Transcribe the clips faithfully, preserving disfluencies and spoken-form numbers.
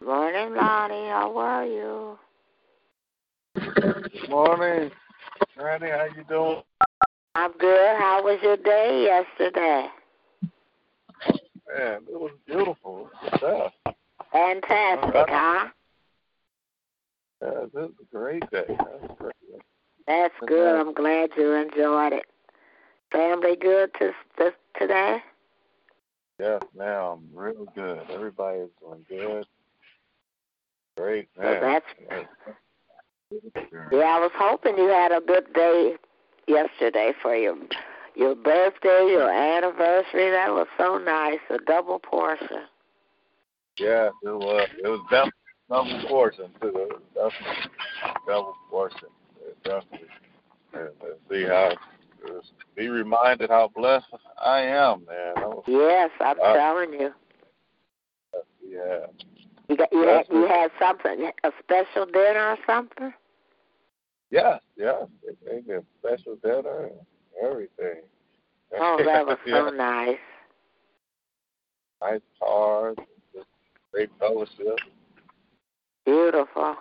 Morning, Lonnie. How are you? Morning, Randy. How you doing? I'm good. How was your day yesterday? Man, it was beautiful. It was fantastic, right. huh? Yeah, this was a great day. That's great. That's good. good. I'm glad you enjoyed it. Family good to, to, today? Yes, ma'am. I'm real good. Everybody is doing good. Great, man. So that's, yeah, I was hoping you had a good day yesterday for your your birthday, your anniversary. That was so nice, a double portion. Yeah, it was. It was double, double portion, too. It was double, double portion. Definitely. And let's see how, just be reminded how blessed I am, man. I was, yes, I'm I, telling you. Yeah. You got, you had, you had something, a special dinner or something? Yes, yes. They made a special dinner and everything. Oh, that was yeah. so nice. Nice cars, great fellowship. Beautiful.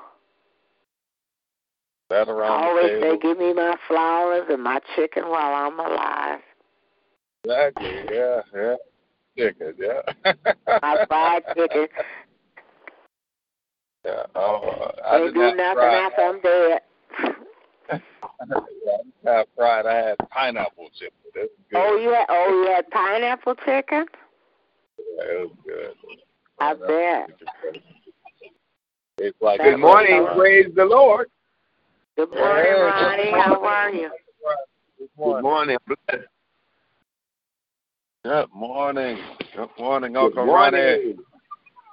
That around I always the table. Say, give me my flowers and my chicken while I'm alive. Exactly, yeah, yeah. Chicken, yeah. My fried chicken. Yeah, oh, I they do nothing after I'm dead. yeah, I had fried. I had pineapple chicken. That was good. Oh, you had, oh, you had pineapple chicken? Yeah, it was good. I bet. It's like good morning. So praise the Lord. Good morning, yeah, Ronnie. How are you? Good morning. Good morning. Good morning, Uncle Ronnie.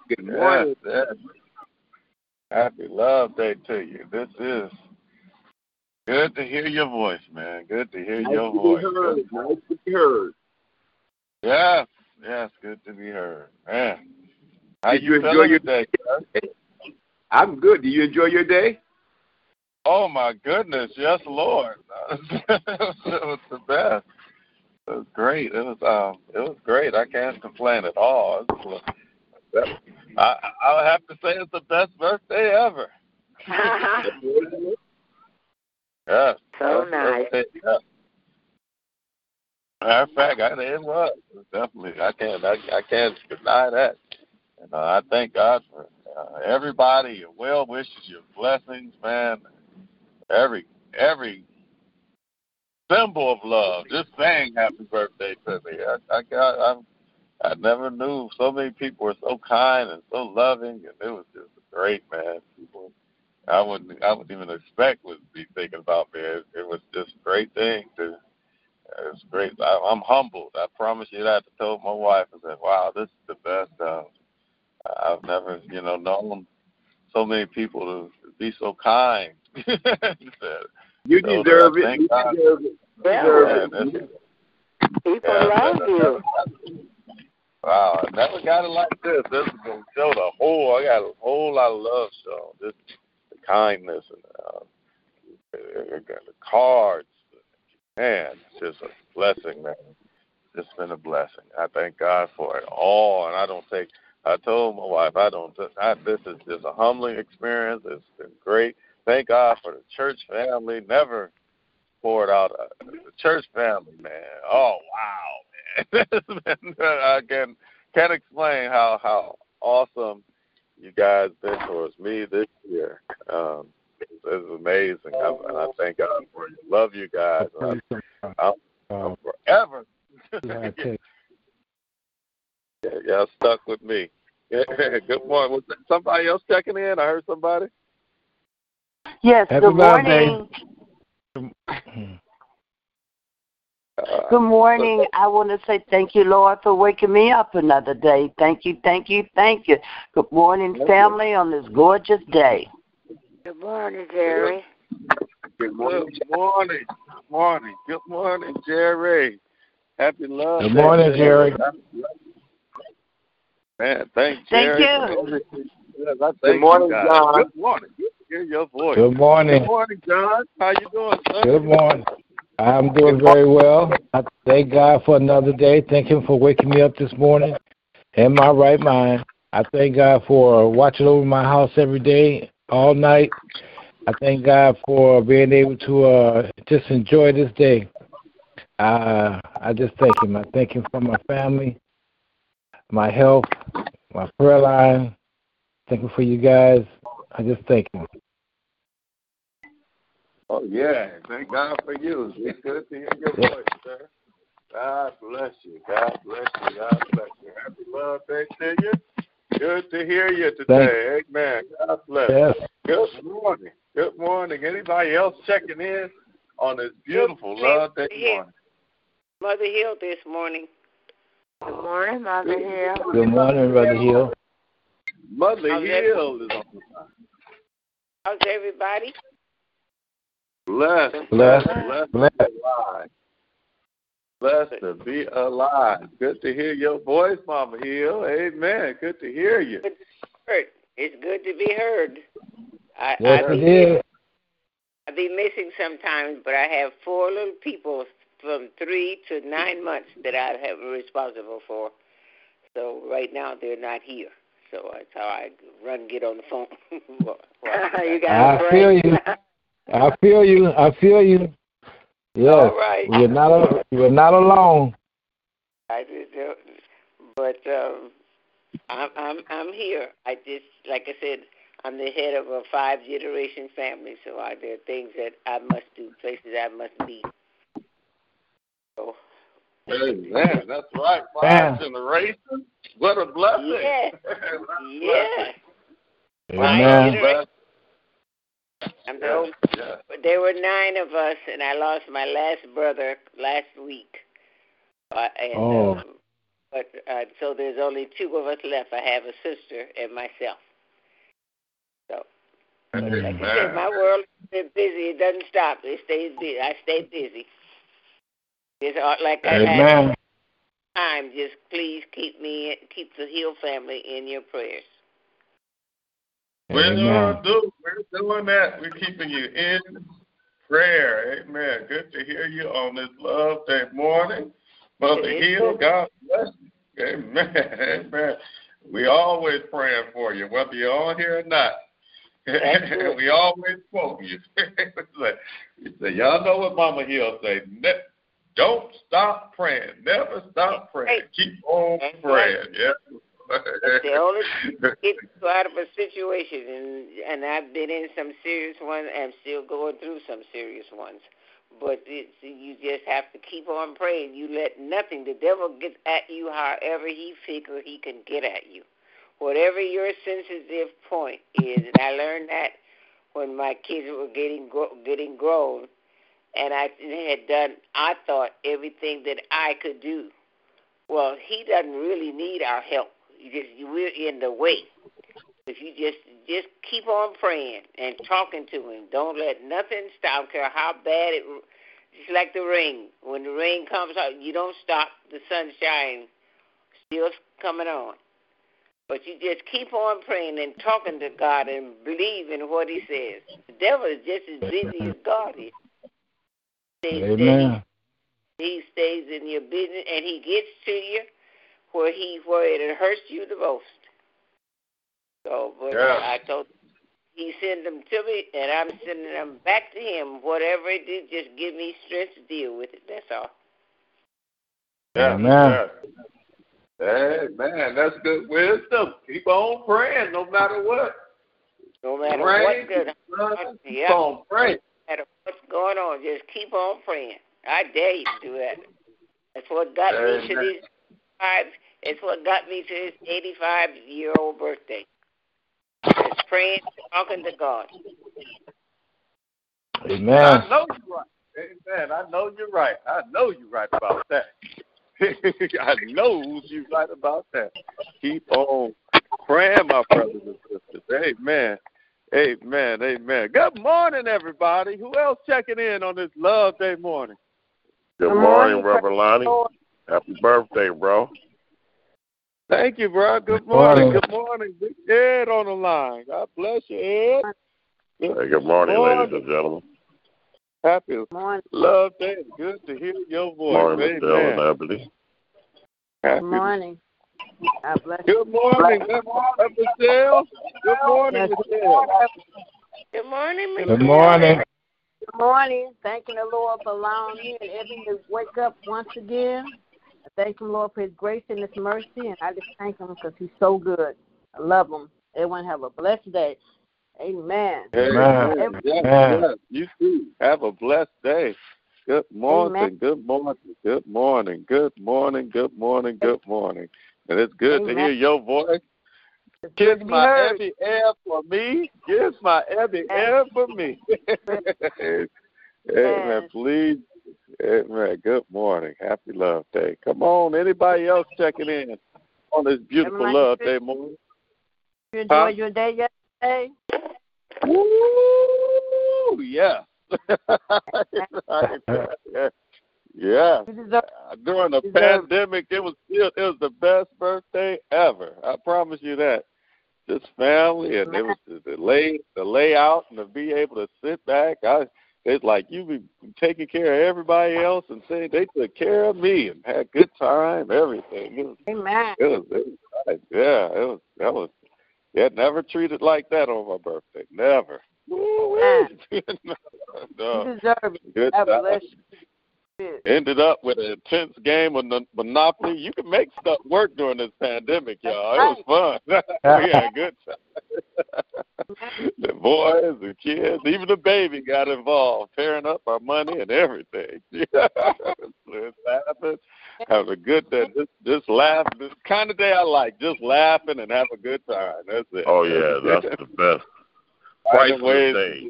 Good morning. Yes, yes. Happy Love Day to you. This is good to hear your voice, man. Good to hear nice your to voice. Heard. Nice to be heard. Yes, yes, good to be heard. Man, how Did you, you enjoy your day? day? I'm good. Do you enjoy your day? Oh, my goodness. Yes, Lord. It was the best. It was great. It was um, it was great. I can't complain at all. It was, I, I'll have to say it's the best birthday ever. yeah, so nice. Birthday, yeah. Matter of fact, I, it was definitely. I can't. I, I can't deny that. And uh, I thank God for uh, everybody. Your well wishes, your blessings, man. Every every symbol of love. Just saying happy birthday to me. I, I got. I'm. I never knew so many people were so kind and so loving, and it was just great, man. People, I wouldn't, I wouldn't even expect would be thinking about me. It, it was just a great thing. To, it was great. I, I'm humbled. I promise you that. I told my wife, I said, "Wow, this is the best. Uh, I've never, you know, known so many people to be so kind." said, you so deserve it. You God. deserve it. Yeah. Deserve yeah, it. People yeah, love that, you. That, that, Wow, I never got it like this. This is going to show the whole, I got a whole lot of love shown. Just the kindness and uh, the, the cards. Man, it's just a blessing, man. It's been a blessing. I thank God for it all. And I don't take, I told my wife, I don't, I, this is just a humbling experience. It's been great. Thank God for the church family. Never poured out a, a church family, man. Oh, wow, man. I can, can't explain how, how awesome you guys been towards me this year. Um, it's, it's amazing, I, and I thank God for you. Love you guys. And I, I'm, I'm forever. yeah, y'all stuck with me. Good morning. Was somebody else checking in? I heard somebody. Yes, Happy good morning. Day. Good morning. I want to say thank you, Lord, for waking me up another day. Thank you, thank you, thank you. Good morning, family, on this gorgeous day. Good morning, Jerry. Good morning. Good morning. Good morning, Good morning Jerry. Happy love. Good morning, Jerry. Man, thanks, Jerry. Thank you. Yes, I thank Good morning, you John. Good morning. Hear your voice. Good morning. Good morning, John. How you doing, sir? Good morning. I'm doing very well. I thank God for another day. Thank him for waking me up this morning in my right mind. I thank God for watching over my house every day, all night. I thank God for being able to uh, just enjoy this day. Uh, I just thank him. I thank him for my family, my health, my prayer line. Thank him for you guys. I just thank him. Oh, yeah. Thank God for you. It's good to hear your voice, sir. God bless you. God bless you. God bless you. Happy love day to you. Good to hear you today. Amen. God bless you. Yes. Good morning. Good morning. Anybody else checking in on this beautiful Mother love day morning? Mother Hill this morning. Good morning, Mother Hill. Good morning, Mother Hill. Mother Hill is on the line. How's everybody? Blessed, blessed, blessed, blessed to be alive. Blessed to be alive. Good to hear your voice, Mama Hill. Amen. Good to hear you. It's good to be heard. I, yes, I, it is. I be missing sometimes, but I have four little people from three to nine months that I have responsible for. So right now they're not here. So that's how I run, get on the phone. well, well, you got I feel you. I feel you. I feel you. Yes. All right. You're not, you're not alone. I did, but um, I'm, I'm, I'm here. I just, like I said, I'm the head of a five-generation family, so I, there are things that I must do, places I must be. So. Amen. That's right. Five generations. What a blessing. Yeah. yeah. Amen. Amen. I'm the old, yeah. There were nine of us, and I lost my last brother last week. Uh, and, oh. Um, but uh, so there's only two of us left. I have a sister and myself. So, like I said, my world is busy. It doesn't stop. It stays busy. I stay busy. It's like I Amen. Have time. Just please keep me, keep the Hill family in your prayers. We're doing, do. We're doing that. We're keeping you in prayer. Amen. Good to hear you on this love day morning. Mother Hill, God bless you. Amen. Amen. We always praying for you, whether you're on here or not. We always quote you. We say, y'all know what Mama Hill say. Ne- don't stop praying. Never stop praying. Keep on praying. Yeah. It's the only thing gets you out of a situation, and, and I've been in some serious ones, and I'm still going through some serious ones. But it's, you just have to keep on praying. You let nothing, the devil gets at you however he figures he can get at you. Whatever your sensitive point is, and I learned that when my kids were getting getting grown, and I had done, I thought, everything that I could do. Well, he doesn't really need our help. You just, we're in the way. If you just just keep on praying and talking to him, don't let nothing stop. I don't care how bad it. Just like the rain. When the rain comes out, you don't stop the sunshine still coming on. But you just keep on praying and talking to God and believing what He says. The devil is just as busy as God is. He stays, Amen. He stays in your business and he gets to you. Where he where it hurts you the most. So, but yeah. I told him, He sent them to me, and I'm sending them back to him. Whatever it is, just give me strength to deal with it. That's all. Amen. Hey, man, that's good wisdom. Keep on praying no matter what. No matter pray, what. Good. Keep yeah. on praying. No matter what's going on, just keep on praying. I dare you to do that. That's what got Amen. me to these five. It's what got me to this eighty-five-year-old birthday. Just praying, talking to God. Amen. I know you're right. Amen. I know you're right. I know you're right about that. I know you're right about that. Keep on praying, my brothers and sisters. Amen. Amen. Amen. Good morning, everybody. Who else checking in on this Love Day morning? Good morning, Reverend Lonnie. Happy birthday, bro. Thank you, bro. Good morning. Good morning. Good morning. Big Ed on the line. God bless you, Ed. Good, hey, good morning, morning, ladies and gentlemen. Happy morning. Love Day. Good to hear your voice. Morning, Miss Happy morning. God bless you. Good morning. Good morning, Michelle. Good morning, Michelle. Good morning, Michelle. Good morning. Good morning. Thanking the Lord for allowing me and everyone to wake up once again. I thank him, Lord, for his grace and his mercy, and I just thank him because he's so good. I love him. Everyone have a blessed day. Amen. Amen. Amen. Yes, yes. You too. Have a blessed day. Good morning. Amen. Good morning. Good morning. Good morning. Good morning. Good morning. And it's good Amen. to hear your voice. It's Kiss my heavy air for me. Kiss my heavy air for me. Amen. Amen. Please. Amen. Good morning. Happy Love Day. Come on, anybody else checking in on this beautiful Everybody Love Day morning? You enjoyed huh? your day yesterday? Woo! Yeah. yeah. During the pandemic, it was it was the best birthday ever. I promise you that. Just family, and it was the lay the layout, and to be able to sit back. I. It's like you be taking care of everybody else and saying they took care of me and had a good time, everything. It was, Amen. It was, it was nice. Yeah, it was, that was, yeah, never treated like that on my birthday. Never. no, no. You deserve it. Good time. Ended up with an intense game of Monopoly. You can make stuff work during this pandemic, y'all. It was fun. We had a good time. The boys, the kids, even the baby got involved, tearing up our money and everything. It's happened. Have a good day. Just, just laugh. This kind of day I like, just laughing and have a good time. That's it. Oh, yeah, that's the best. Priceless day.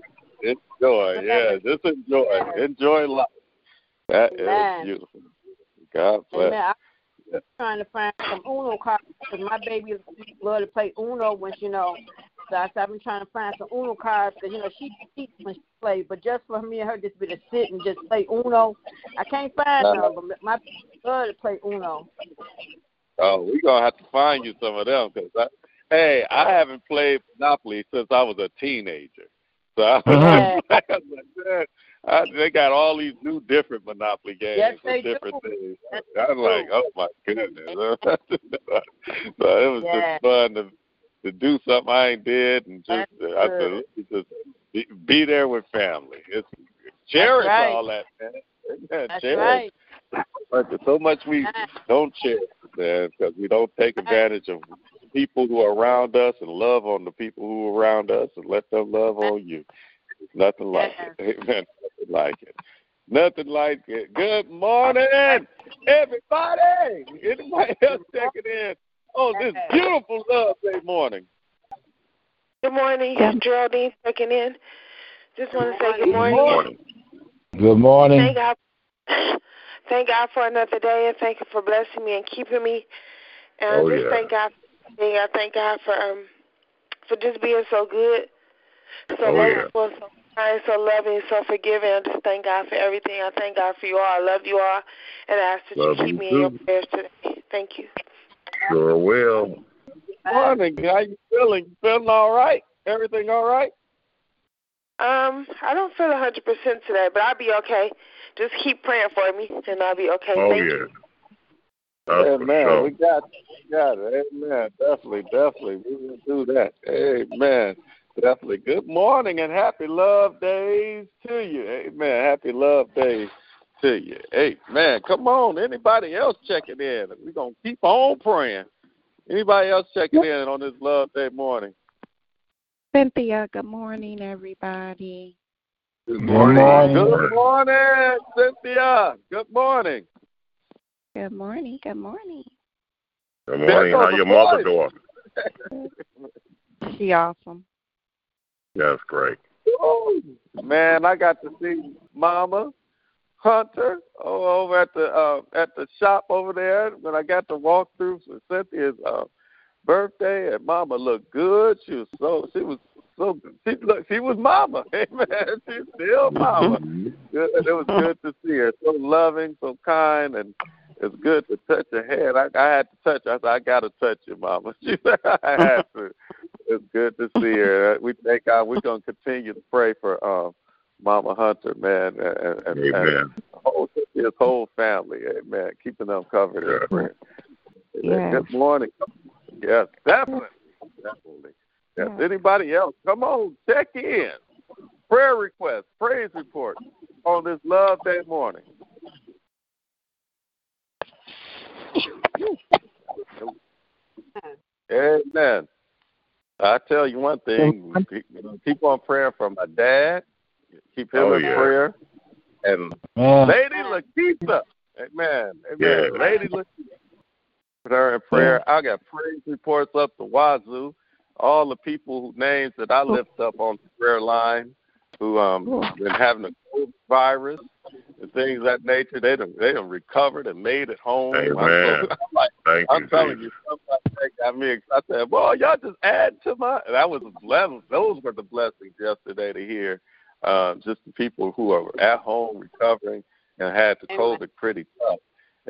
Enjoy, yeah. Just enjoy. Enjoy life. That Amen. is beautiful. God bless. Amen. I'm trying to find some Uno cards because my baby loved to play Uno when, you know, so I've been trying to find some Uno cards because, you know, she cheats when she plays, but just for me and her just be to sit and just play Uno, I can't find none of them. My baby loved to play Uno. Oh, we're going to have to find you some of them because, I, hey, I haven't played Monopoly since I was a teenager. So I was like, man. I, they got all these new different Monopoly games yes, and different do. things. Yes, I'm like, oh, my goodness. So it was yeah. just fun to to do something I ain't did. And just, uh, I said, just be, be there with family. It's, cherish right. all that, man. Yeah, That's cherish. Right. So much we don't cherish, man, because we don't take advantage of people who are around us and love on the people who are around us and let them love on you. Nothing like yeah. it. Amen. Nothing like it. Nothing like it. Good morning, everybody. Anybody else checking in on this beautiful Love Day morning? Good morning. Geraldine checking in. Just want to say good morning. Good morning. Good morning. Thank God. Thank God for another day, and thank you for blessing me and keeping me. And I oh, just yeah. thank God. I thank God for um for just being so good. So oh, wonderful, yeah. so kind, so loving, so forgiving. I just thank God for everything. I thank God for you all. I love you all. And I ask that love you keep you me too. in your prayers today. Thank you. Sure will. Good morning. How you feeling? You feeling all right? Everything all right? Um, I don't feel one hundred percent today, but I'll be okay. Just keep praying for me, and I'll be okay. Oh, thank yeah. you. Amen. Sure. We got it. We got it. Amen. Definitely, definitely. We will do that. Amen. Definitely. Good morning and happy love days to you. Amen. Happy love days to you. Amen. Come on. Anybody else checking in? We're going to keep on praying. Anybody else checking in on this love day morning? Cynthia, good morning, everybody. Good morning. Good morning, Cynthia. Good morning. Good morning. Good morning. Good morning. How your mother doing? She awesome. That's great. Ooh, man, I got to see Mama Hunter over at the uh, at the shop over there when I got to walk through for Cynthia's uh, birthday, and Mama looked good. She was so she was so good. She look she was Mama. Amen. She's still Mama. Good. It was good to see her. So loving, so kind, and it's good to touch her head. I, I had to touch her. I said, I got to touch you, Mama. She said, I had to. It's good to see her. We thank God. We're going to continue to pray for um, Mama Hunter, man. And, and, Amen. And whole, his whole family, amen. Keeping them covered in prayer. Yeah. Good morning. Yes, definitely. Definitely. Yes. Yeah. Anybody else? Come on, check in. Prayer request, praise report on this love day morning. Amen. I tell you one thing, keep on praying for my dad. Keep him oh, in yeah. prayer. And oh. Lady Lakeitha. Amen. Amen. Yeah. Lady Lakeitha. Put her in prayer. I got praise reports up the wazoo. All the people whose names that I lift up on the prayer line who um been having a COVID virus and things of that nature, they done, they done recovered and made it home. Amen. I'm, so, I'm, like, Thank I'm you, telling Jesus. You, somebody got me excited. I said, well, y'all just add to my, that was a blessing. Those were the blessings yesterday to hear, uh, just the people who are at home recovering and had the Amen. COVID pretty tough.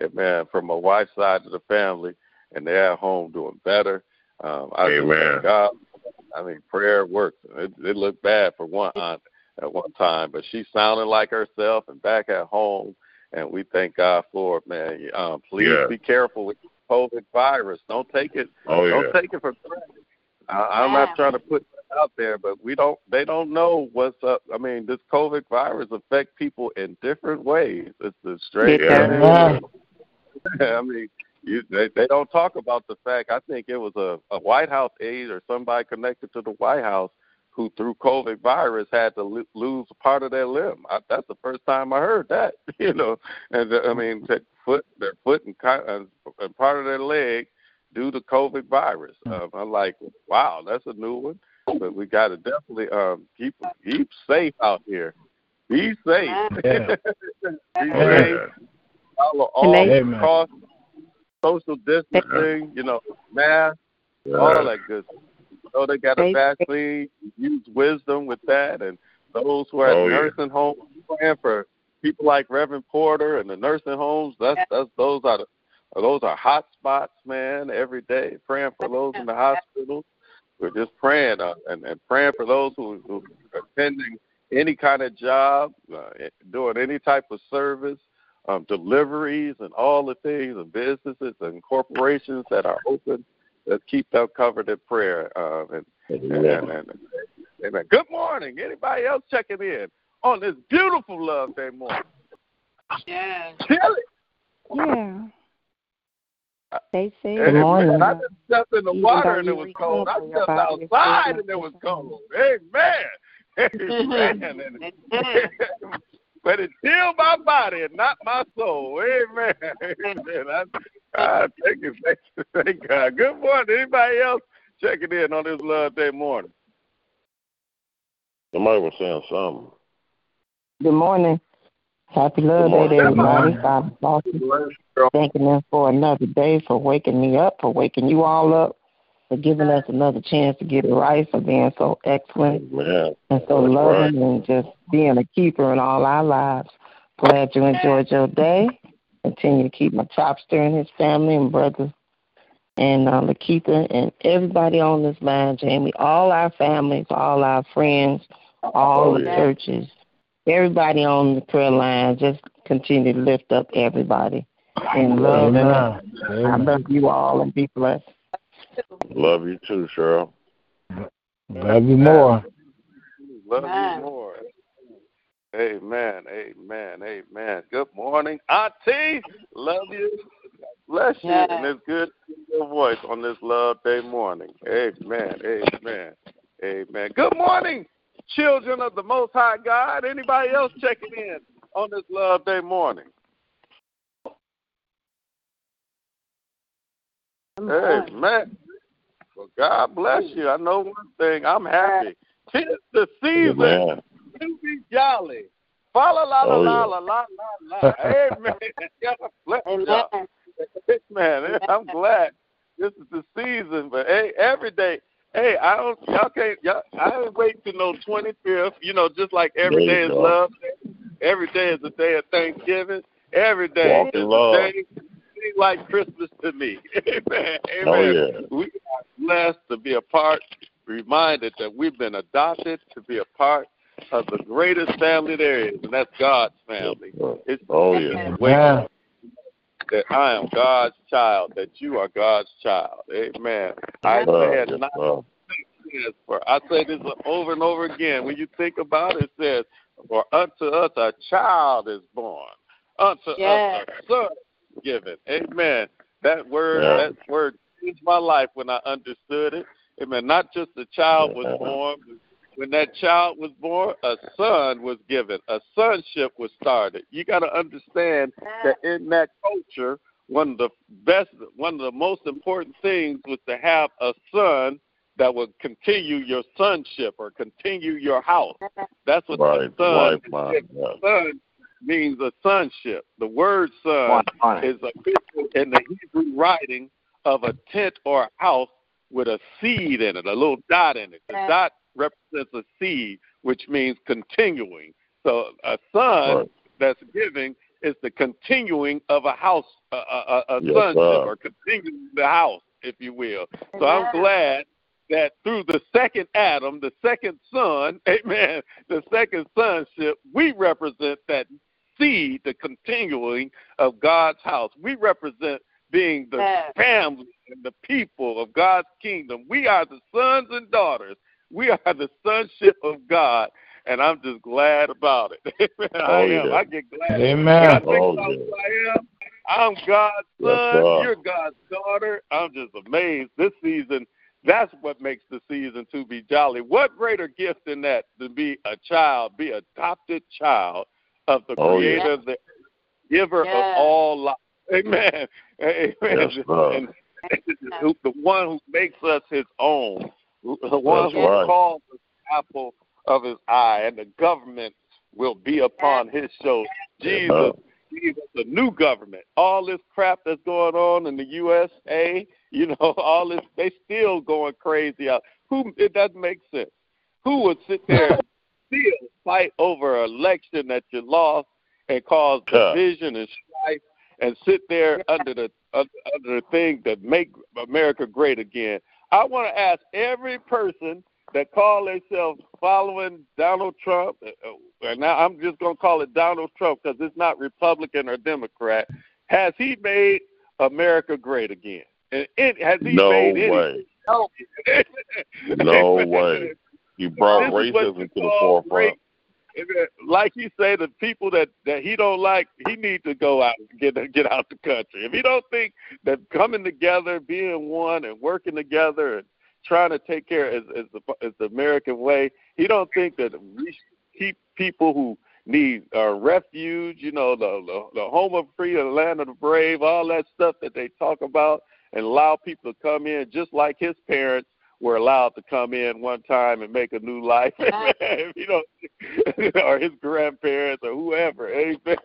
Amen. From my wife's side of the family, and they're at home doing better. Um, I Amen. Just thank God. I mean, prayer works. It, it looked bad for one aunt at one time, but she sounded like herself and back at home, and we thank God for it, man. Um, please yeah. be careful with the COVID virus. Don't take it. Oh, don't yeah. take it for granted. I, I'm yeah. not trying to put that out there, but we don't. They don't know what's up. I mean, this COVID virus affects people in different ways. It's the straight. Yeah. Yeah. I mean. You, they, they don't talk about the fact, I think it was a, a White House aide or somebody connected to the White House who through COVID virus had to li- lose part of their limb. I, that's the first time I heard that, you know. And the, I mean, their foot, their foot and, uh, and part of their leg due to COVID virus. Um, I'm like, wow, that's a new one. But we got to definitely um, keep keep safe out here. Be safe. Yeah. Be yeah. safe. Follow all the precautions. Social distancing, you know, mask, yeah. all that good stuff. So they got a vaccine, use wisdom with that. And those who are at oh, nursing yeah. homes, praying for people like Reverend Porter and the nursing homes, that's, that's those are the, those are hot spots, man, every day. Praying for those in the hospital. We're just praying uh, and, and praying for those who, who are attending any kind of job, uh, doing any type of service. Um, deliveries and all the things and businesses and corporations that are open, let's keep them covered in prayer. Um, and, and, and, and, and, and good morning. Anybody else checking in on this beautiful love day morning? Yeah. Tell it. Yeah. They say good morning. I just stepped in the Even water and it was cold. I stepped outside and it was cold. Amen. Amen. But it healed my body and not my soul. Amen. Amen. I, I thank you. Thank you. Thank God. Good morning. Anybody else checking in on this love day morning? Somebody was saying something. Good morning. Happy love morning. Day, everybody. I'm thanking them for another day, for waking me up, for waking you all up, for giving us another chance to get it right, for being so excellent Amen. And so That's loving right. and just being a keeper in all our lives. Glad you enjoyed your day. Continue to keep my Chopster and his family and brothers and uh, Lakeitha and everybody on this line, Jamie, all our families, all our friends, all oh, the yeah. churches, everybody on the prayer line. Just continue to lift up everybody and love. Amen. Amen. I love you all and be blessed. Love you too, Cheryl. Love you more. Love you more. Amen. Amen. Amen. Good morning, Auntie. Love you. Bless you. Yes. And it's good to hear your voice on this love day morning. Amen. Amen. Amen. Good morning, children of the Most High God. Anybody else checking in on this love day morning? Amen. Well, God bless you. I know one thing. I'm happy. Tis the season. Amen. To be jolly. Fa la la la la la la la. Amen. God bless you. Man, I'm glad this is the season. But hey, every day, hey, I don't, y'all can't, y'all, I ain't wait till no twenty-fifth. You know, just like every day is go. Love Day. Every day is a day of Thanksgiving. Every day Walk is love. A day like Christmas to me. Amen. Amen. Oh, yeah. We are blessed to be a part, reminded that we've been adopted to be a part of the greatest family there is, and that's God's family. It's oh, yeah. Wow. That I am God's child, that you are God's child. Amen. I said not says for I say this over and over again. When you think about it, it says, for unto us a child is born. Unto yes. us a son is given. Amen. That word yeah. that word changed my life when I understood it. Amen. Not just a child was born, but when that child was born, a son was given. A sonship was started. You got to understand that in that culture, one of the best, one of the most important things was to have a son that would continue your sonship or continue your house. That's what right, the son, right, right. son means, a sonship. The word son right. is a in the Hebrew writing of a tent or a house with a seed in it, a little dot in it. The right. dot represents a seed, which means continuing. So a son right. that's giving is the continuing of a house, a, a, a yes, sonship, sir. Or continuing the house, if you will. So amen. I'm glad that through the second Adam, the second son, amen, the second sonship, we represent that seed, the continuing of God's house. We represent being the yes. family and the people of God's kingdom. We are the sons and daughters. We are the sonship of God, and I'm just glad about it. Amen. Oh, I am. Yeah. I get glad. Amen. I think oh, about yeah. who I am. I'm God's son. Yes, you're God's daughter. I'm just amazed. This season, that's what makes the season to be jolly. What greater gift than that to be a child, be adopted child of the oh, creator, yeah. the giver yeah. of all life. Amen. Amen. Yes, and, and the one who makes us his own. The one who right. calls the apple of his eye, and the government will be upon his shoulders. Jesus, uh-huh. Jesus, the new government. All this crap that's going on in the U S A, you know, all this, they still going crazy out. Who? It doesn't make sense. Who would sit there and still fight over an election that you lost and cause division and strife, and sit there under the under, under the thing that make America great again? I want to ask every person that call themselves following Donald Trump, and now I'm just going to call it Donald Trump because it's not Republican or Democrat, has he made America great again? And it, has he no made way. Anything? No way. He brought racism to the forefront. Like you say, the people that, that he don't like, he need to go out and get, get out the country. If he don't think that coming together, being one and working together and trying to take care is, is, the, is the American way, he don't think that we should keep people who need uh, refuge, you know, the, the, the home of free, the land of the brave, all that stuff that they talk about, and allow people to come in just like his parents were allowed to come in one time and make a new life, you know, or his grandparents or whoever. Amen.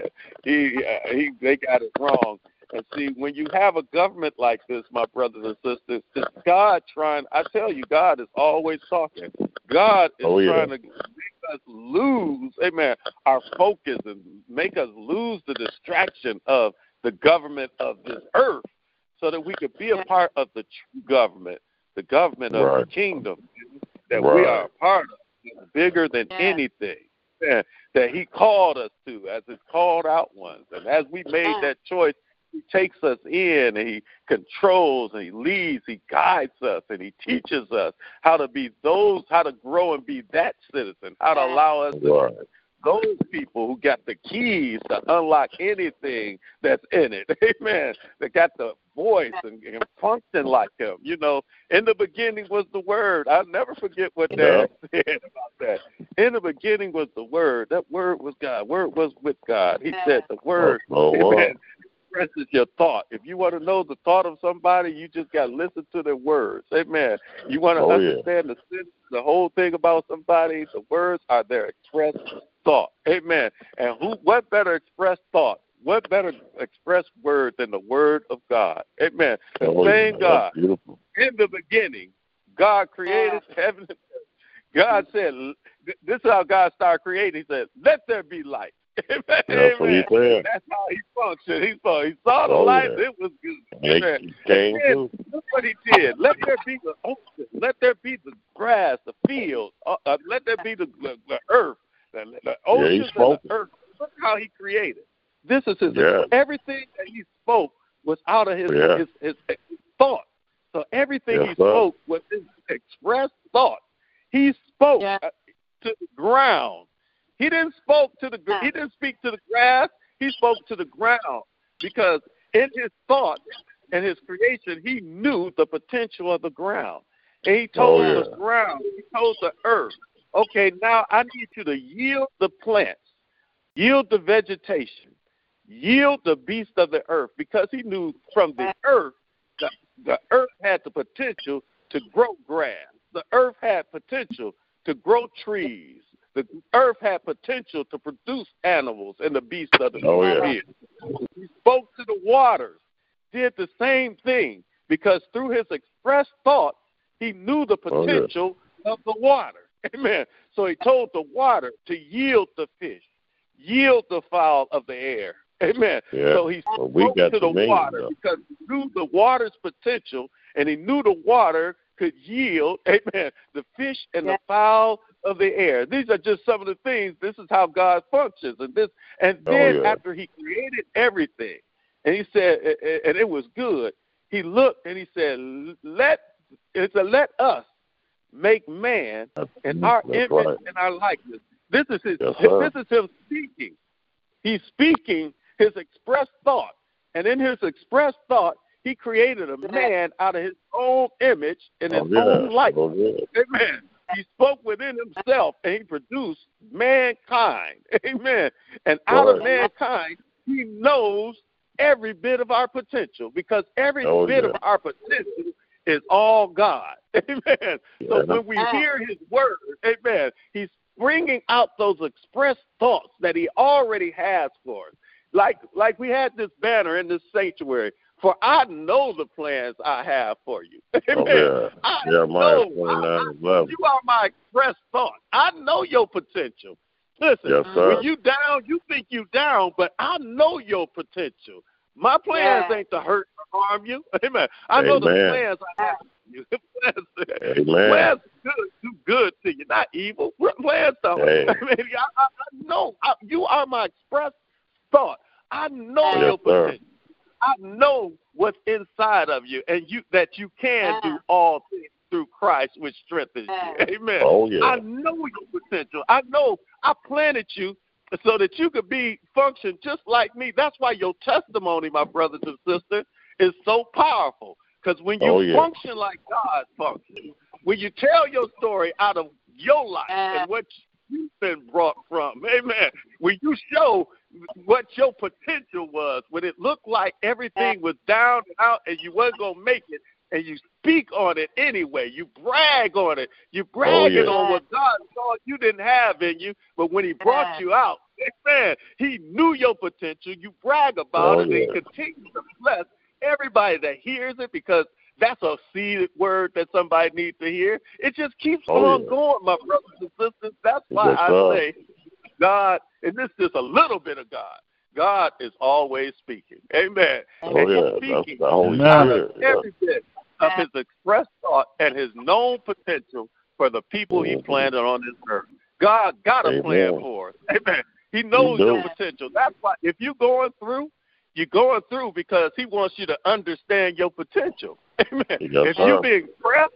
He, he, they got it wrong. And see, when you have a government like this, my brothers and sisters, it's God trying. I tell you, God is always talking. God is oh, yeah. trying to make us lose, amen, our focus and make us lose the distraction of the government of this earth, so that we could be a part of the true government. The government of right. the kingdom that right. we are a part of is bigger than yeah. anything that he called us to as his called out ones. And as we made that choice, he takes us in and he controls and he leads, he guides us and he teaches us how to be those, how to grow and be that citizen, how to allow us to be those people who got the keys to unlock anything that's in it. Amen. They got the voice and, and function like him. You know, in the beginning was the word. I'll never forget what Dad yeah. said about that. In the beginning was the word. That word was God. Word was with God. He yeah. said the word. Oh, oh, amen. Wow. Expresses your thought. If you want to know the thought of somebody, you just got to listen to their words. Amen. You want to oh, understand yeah. the sense, the whole thing about somebody, the words are their expressed thought. Amen. And who? What better expressed thought? What better expressed word than the word of God? Amen. The oh, same God. Beautiful. In the beginning, God created yeah. heaven. God said, this is how God started creating. He said, let there be light. Amen. That's, Amen. That's how he functioned. He saw, he saw the oh, light. Yeah. It was good. Amen. Came then, look what he did. Let there be the ocean. Let there be the grass, the fields. Uh, uh, let there be the, the, the earth, the, the oceans, yeah, and the earth. Look how he created. This is his yeah. everything that he spoke was out of his yeah. his, his, his thought. So everything yes, he spoke sir. was his expressed thought. He spoke yeah. to the ground. He didn't spoke to the he didn't speak to the grass. He spoke to the ground because in his thought and his creation, he knew the potential of the ground. And he told oh, yeah. the ground, he told the earth, okay, now I need you to yield the plants, yield the vegetation, yield the beast of the earth, because he knew from the earth, the, the earth had the potential to grow grass. The earth had potential to grow trees. The earth had potential to produce animals and the beasts of the oh, field. Yeah. He spoke to the waters, did the same thing, because through his expressed thought, he knew the potential oh, yeah. of the water. Amen. So he told the water to yield the fish, yield the fowl of the air. Amen. Yeah. So he spoke well, we to the mean, water though. because he knew the water's potential, and he knew the water could yield, amen, the fish and yeah. the fowl of the air. These are just some of the things. This is how God functions. And this, and then oh, yeah. after he created everything, and he said, and it was good, he looked and he said, let, it said, let us make man that's, in our image right. and our likeness. This is his, yes, his this is him speaking. He's speaking his expressed thought. And in his expressed thought, he created a man out of his own image and his oh, yeah. own likeness. Oh, yeah. Amen. He spoke within himself, and he produced mankind. Amen. And out right. of mankind, he knows every bit of our potential, because every oh, bit yeah. of our potential is all God. Amen. Yeah. So when we hear his word, amen, he's bringing out those expressed thoughts that he already has for us. Like, like we had this banner in this sanctuary, for I know the plans I have for you. Amen. Oh, yeah. I yeah, know. I, I, you are my expressed thought. I know your potential. Listen, yes, when you down, you think you down, but I know your potential. My plans yeah. ain't to hurt or harm you. Amen. I Amen. know the plans I have for you. Plans, plans good, do good to you, not evil. Plans to hey. I, mean, I, I know I, you are my expressed thought. I know yes, your potential. Sir. I know what's inside of you, and you that you can do all things through Christ, which strengthens you. Amen. Oh, yeah. I know your potential. I know I planted you so that you could be function just like me. That's why your testimony, my brothers and sisters, is so powerful. Because when you oh, yeah. function like God functions, when you tell your story out of your life and what you've been brought from, amen, when you show what your potential was, when it looked like everything was down and out and you wasn't going to make it, and you speak on it anyway. You brag on it. You bragging oh, yeah. on what God saw you didn't have in you, but when he brought you out, amen, he knew your potential. You brag about oh, it, yeah. and continue to bless everybody that hears it, because that's a seeded word that somebody needs to hear. It just keeps oh, on yeah. going, my brothers and sisters. That's why yes, I God. say God, and this is a little bit of God, God is always speaking. Amen. Oh, and yeah, he's speaking out of every bit of his expressed thought and his known potential for the people mm-hmm. he planted on this earth. God got a Amen. plan for us. Amen. He knows he your potential. That's why if you're going through, you're going through because he wants you to understand your potential. Amen. Yes, if you're being pressed,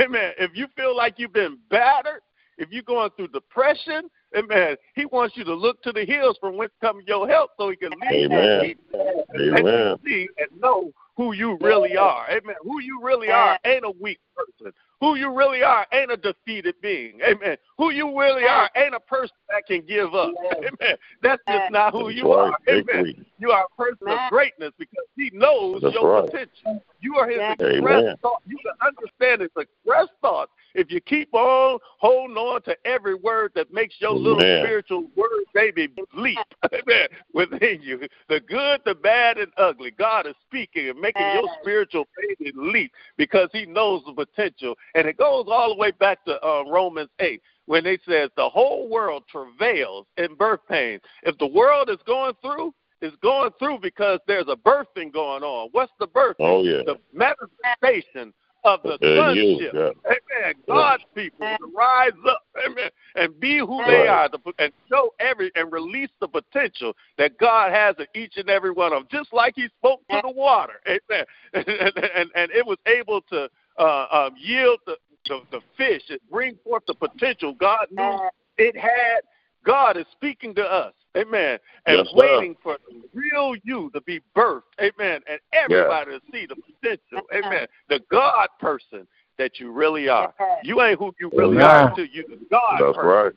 amen, if you feel like you've been battered, if you're going through depression, amen, he wants you to look to the hills from whence comes your help so he can lead you and see and know who you really are. Amen. Who you really are ain't a weak person. Who you really are ain't a defeated being. Amen. Who you really are ain't a person that can give up. Amen. That's just not who you are. Amen. You are a person of greatness because he knows That's your right. potential. You are his expressed thoughts. You can understand his expressed thoughts. If you keep on holding on to every word that makes your little Amen. Spiritual word baby bleep Amen. Within you, the good, the bad, and ugly, God is speaking and making Amen. Your spiritual baby leap because he knows the potential. And it goes all the way back to uh, Romans eight when it says the whole world travails in birth pains. If the world is going through, it's going through because there's a birthing going on. What's the birthing? Oh, yeah. The manifestation of the uh, sonship, yeah. Amen. God's people to rise up, amen, and be who right. they are, to, and show every and release the potential that God has in each and every one of them. Just like He spoke to the water, amen, and and, and it was able to uh, um, yield the, the the fish and bring forth the potential God knew it had. God is speaking to us, amen, and yes, waiting sir. For the real you to be birthed, amen, and everybody yes. to see the potential, amen, the God person that you really are. You ain't who you really yeah. are until you the God That's person. Right.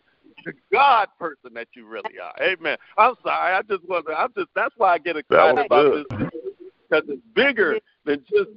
The God person that you really are, amen. I'm sorry, I just want to, I'm just, that's why I get excited about good. This, because it's bigger than just,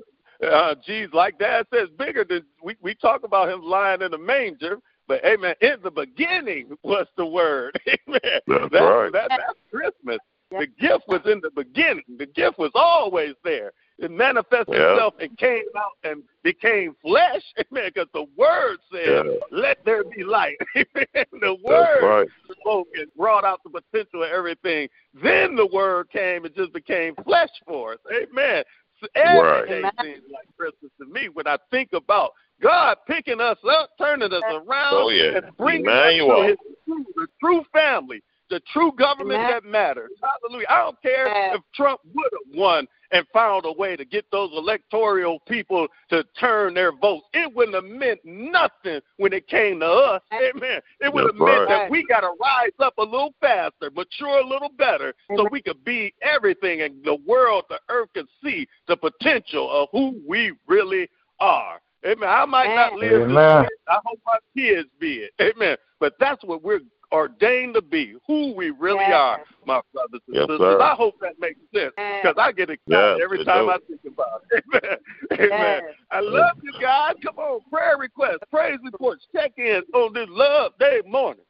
uh, geez, like Dad says, bigger than, we, we talk about him lying in the manger, but, amen, in the beginning was the word. Amen. That's, that's right. That, that's Christmas. The gift was in the beginning. The gift was always there. It manifested yeah. itself and came out and became flesh. Amen. Because the word said, yeah. let there be light. Amen. The word right. spoke and brought out the potential of everything. Then the word came and just became flesh for us. Amen. So every day right. seems like Christmas to me when I think about God picking us up, turning us around, oh, yeah. and bringing Emmanuel. Us to his, the true family, the true government Amen. That matters. Hallelujah. I don't care Amen. If Trump would have won and found a way to get those electoral people to turn their votes. It wouldn't have meant nothing when it came to us. Amen. It would have meant that we got to rise up a little faster, mature a little better, so we could be everything and the world, the earth could see the potential of who we really are. Amen. I might not live Amen. This year. I hope my kids be it. Amen. But that's what we're ordained to be, who we really yes. are, my brothers and yes, sisters. Sir. I hope that makes sense because I get excited yes, every time does. I think about it. Amen. Yes. Amen. I love you guys. Come on, prayer requests, praise reports, check-ins on this Love Day morning.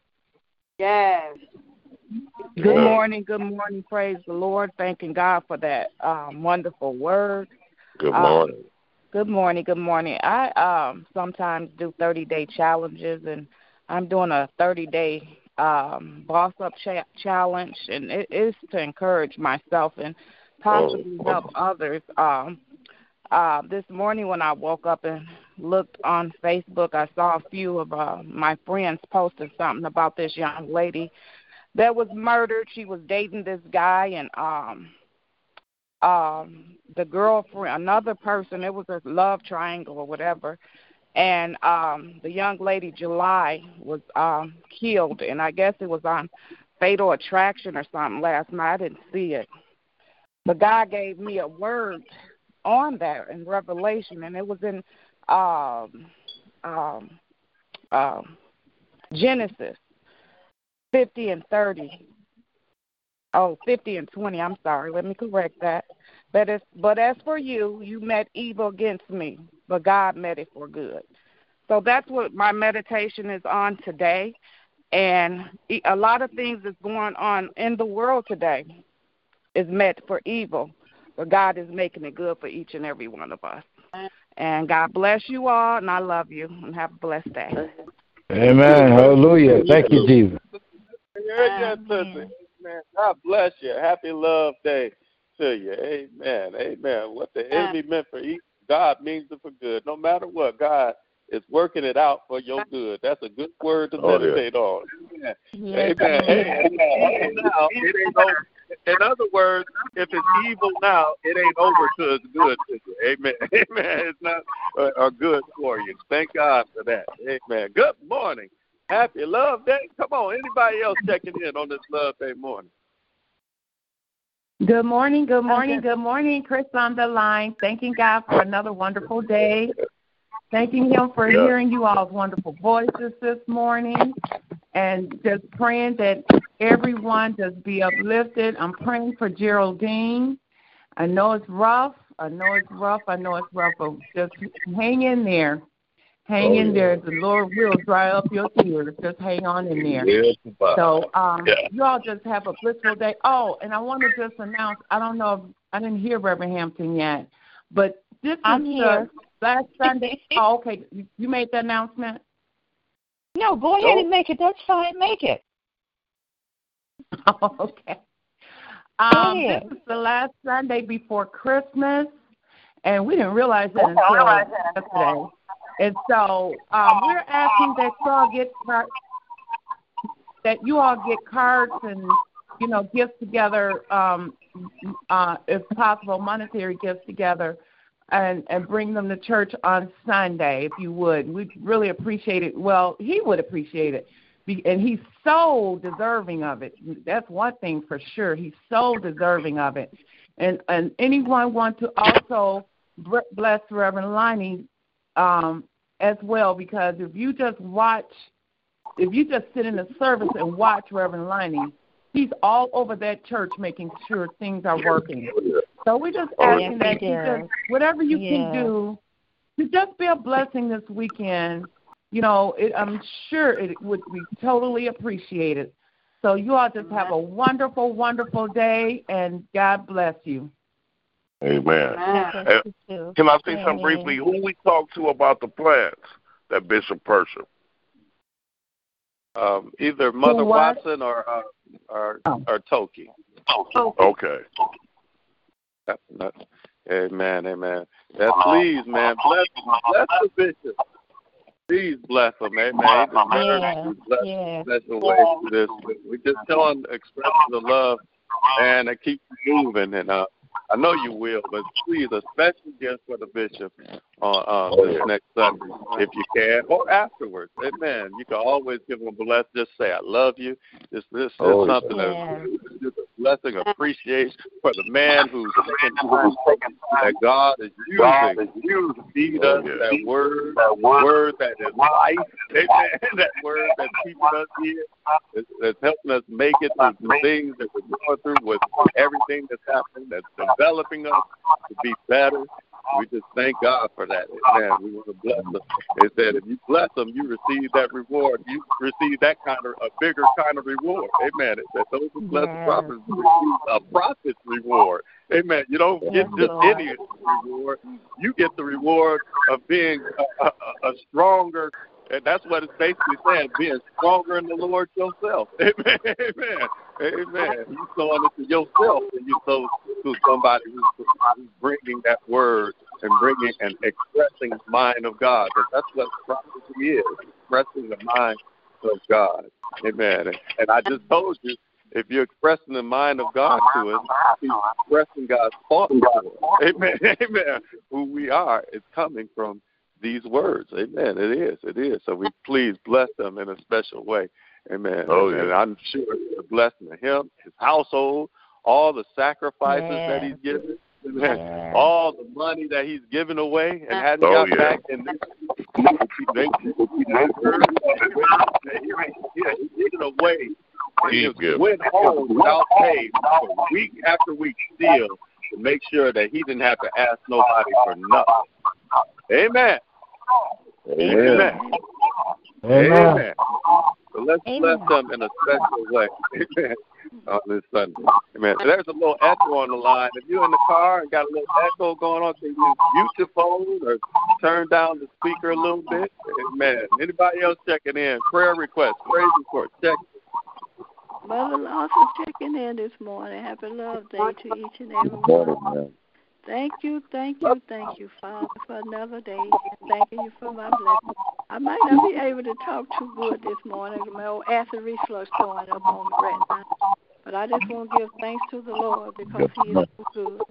Yes. Good morning. Good morning. Praise the Lord. Thanking God for that um, wonderful word. Good morning. Um, Good morning, good morning. I um, sometimes do thirty-day challenges, and I'm doing a thirty-day um, boss-up cha- challenge, and it is to encourage myself and possibly oh. help others. Um, uh, this morning when I woke up and looked on Facebook, I saw a few of uh, my friends posting something about this young lady that was murdered. She was dating this guy, and um Um, the girlfriend, another person, it was a love triangle or whatever, and um, the young lady, July, was um, killed, and I guess it was on Fatal Attraction or something last night. I didn't see it. But God gave me a word on that in Revelation, and it was in um, um, um, Genesis fifty and thirty. Oh, fifty and twenty, I'm sorry. Let me correct that. But as, but as for you, you meant evil against me, but God meant it for good. So that's what my meditation is on today. And a lot of things that's going on in the world today is meant for evil, but God is making it good for each and every one of us. And God bless you all, and I love you, and have a blessed day. Amen. Hallelujah. Thank you, Jesus. Amen. God bless you. Happy Love Day to you. Amen. Amen. What the enemy meant for evil, God means it for good. No matter what, God is working it out for your good. That's a good word to meditate oh, yeah. on. Amen. Yeah. Amen. Amen. Amen. Amen. Amen. Amen. Amen. In other words, if it's evil now, it ain't over till it's good to you. Amen. Amen. It's not uh, good for you. Thank God for that. Amen. Good morning. Happy Love Day. Come on. Anybody else checking in on this Love Day morning? Good morning. Good morning. Good morning. Chris on the line. Thanking God for another wonderful day. Thanking him for yeah. hearing you all's wonderful voices this morning, and just praying that everyone just be uplifted. I'm praying for Geraldine. I know it's rough. I know it's rough. I know it's rough, but just hang in there. Hang oh, in there. The Lord will dry up your tears. Just hang on in there. Yeah, so um, yeah. you all just have a blissful day. Oh, and I want to just announce, I don't know, if, I didn't hear Reverend Hampton yet, but this I'm is here. The, Last Sunday. Oh, okay. You made the announcement? No, go ahead and make it. That's fine. Make it. Okay. Um, this is the last Sunday before Christmas, and we didn't realize that until realize that. yesterday. And so um, we're asking that you all get car- that you all get cards and you know gifts together, um, uh, if possible, monetary gifts together. And, and bring them to church on Sunday, if you would. We'd really appreciate it. Well, he would appreciate it, and he's so deserving of it. That's one thing for sure. He's so deserving of it. And and anyone want to also bless Reverend Lonnie um, as well, because if you just watch, if you just sit in the service and watch Reverend Lonnie, he's all over that church making sure things are working. So we're just asking oh, yes, that you just, whatever you yeah. can do, to just be a blessing this weekend. You know, it, I'm sure it would be totally appreciated. So you all just have a wonderful, wonderful day, and God bless you. Amen. Amen. And can I say Amen. something briefly? Who we talked to about the plans that Bishop purchased? Um, either Mother what? Watson or uh, or, oh. or Toki. Oh. Okay. Not, not, amen, amen. That please, man, bless, bless the bishop. Please bless him, amen. Yeah, bless, yeah. bless the way through this. We just tell him, express the love, and it keeps moving. And uh, I know you will, but please, a special gift for the bishop on uh, uh, this next Sunday, if you can, or afterwards. Amen. You can always give him a bless. Just say, I love you. This is oh, something yeah. that. Just a blessing, appreciation for the man who's taking time that God is using to feed us that word, that word that is life, that word that's keeping us here, that's, that's helping us make it through the things that we're going through with everything that's happening, that's developing us to be better. We just thank God for that. Amen. We want to bless them. It said if you bless them, you receive that reward. You receive that kind of, a bigger kind of reward. Amen. It said those who bless the prophets receive a prophet's reward. Amen. You don't get just any reward. You get the reward of being a, a, a stronger, and that's what it's basically saying, being stronger in the Lord yourself. Amen. Amen. Amen. You're sowing it to yourself, and you sow to somebody who's, who's bringing that word and bringing and expressing the mind of God. But that's what prophecy is, expressing the mind of God. Amen. And, and I just told you, if you're expressing the mind of God to us, he's expressing God's thought to us. Amen. Amen. Who we are is coming from these words. Amen. It is. It is. So we please bless them in a special way. Amen. Oh, yeah. And I'm sure it's a blessing to him, his household, all the sacrifices yeah. that he's given, yeah. all the money that he's given away and hadn't oh, got yeah. back. And he's given away. He just went home without pay for week after week still to make sure that he didn't have to ask nobody for nothing. Amen. Amen. Amen. Amen. So let's Amen. bless them in a special way. Amen. On this Sunday. Amen. There's a little echo on the line. If you're in the car and got a little echo going on, can you mute your phone or turn down the speaker a little bit? Amen. Anybody else checking in? Prayer requests, praise reports, check. Brother Lawson checking in this morning. Happy Love Day to each and every one. Thank you, thank you, thank you, Father, for another day. Thank you for my blessing. I might not be able to talk too good this morning. My old acid reflux going up on me right now. But I just want to give thanks to the Lord because he is so good.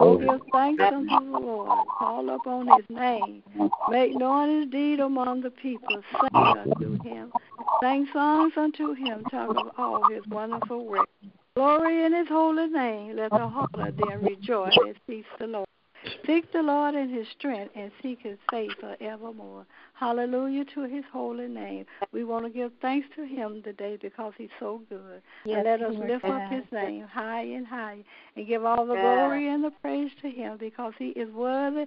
Oh, give thanks unto the Lord. Call upon his name. Make known his deed among the people. Sing unto him. Sing songs unto him. Talk of all his wonderful works. Glory in his holy name. Let the heart then rejoice and seek the Lord. Seek the Lord in his strength and seek his face forevermore. Hallelujah to his holy name. We want to give thanks to him today because he's so good. Yes, and let us lift God. Up his name high and high and give all the God. Glory and the praise to him because he is worthy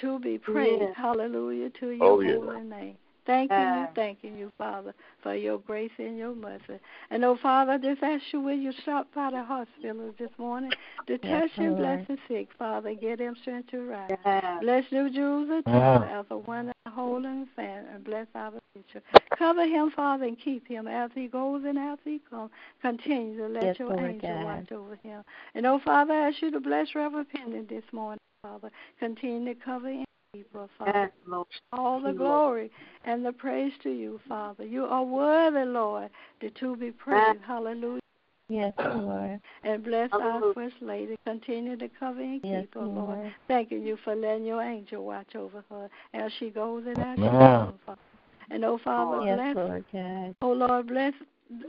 to be praised. Yes. Hallelujah to your oh, holy yeah. name. Thanking you, thanking you, Father, for your grace and your mercy. And, oh, Father, I just ask you when you stop by the hospitals this morning to touch and bless the sick, Father, get them strength to rise. Yes. Bless New Jerusalem as a one whole and fan, and bless our future. Cover him, Father, and keep him as he goes and as he comes. Continue to let yes, your Lord angel God. Watch over him. And, oh, Father, I ask you to bless Reverend Penny this morning, Father. Continue to cover him. People, Father. All the glory and the praise to you, Father. You are worthy, Lord, to be praised. Hallelujah. Yes, Lord. And bless Hallelujah. Our First Lady. Continue to cover and keep yes, her, Lord. Lord. Thanking you for letting your angel watch over her as she goes and as she comes, Father. And, oh, Father, yes, bless Lord, God. Oh, Lord, bless,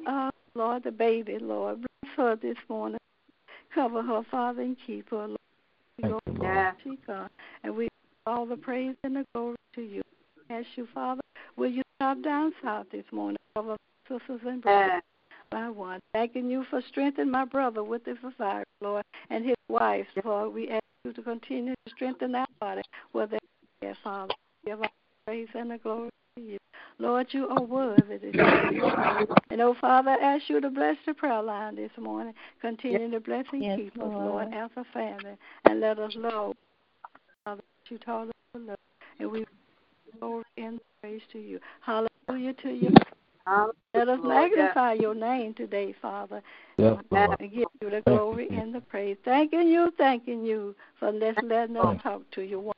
uh, Lord, the baby, Lord. Bless her this morning. Cover her, Father, and keep her, Lord. Thank you, Lord. She comes. And we all the praise and the glory to you. I ask you, Father, will you stop down south this morning, cover my sisters and brothers by one, thanking you for strengthening my brother with this fire, Lord, and his wife, Lord. We ask you to continue to strengthen our body where they are, Father. Give all the praise and the glory to you. Lord, you are worthy this morning. And, oh, Father, I ask you to bless the prayer line this morning. Continue to bless and yes, keep us, Lord, Lord, as a family, and let us love, Father. You taught us to love, and we glory and praise to you. Hallelujah to you. Let us magnify your name today, Father, and give you the glory and the praise. Thanking you, thanking you for letting us talk to you one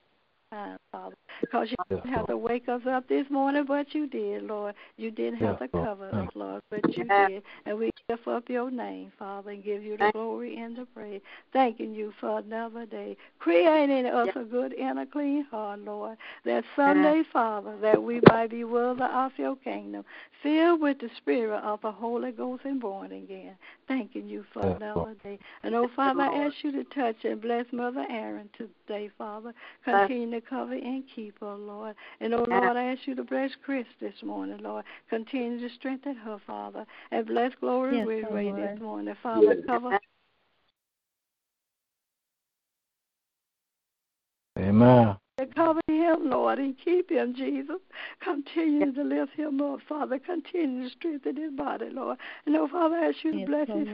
time, Father, because you didn't have to wake us up this morning, but you did, Lord. You didn't have to cover us, Lord, but you did, and we lift up your name, Father, and give you the glory and the praise. Thanking you for another day. Creating us a good and a clean heart, Lord, that someday, Father, that we might be worthy of your kingdom, filled with the spirit of the Holy Ghost and born again. Thanking you for another day. And, oh, Father, I ask you to touch and bless Mother Aaron today, Father. Continue to cover and keep her, Lord. And, oh, Lord, I ask you to bless Chris this morning, Lord. Continue to strengthen her, Father, and bless Glory. Yes, we pray this morning, Father, cover. Amen. Cover him, Lord, and keep him, Jesus. Continue to lift him up, Father. Continue to strengthen his body, Lord. And, oh, Father, I ask you to bless his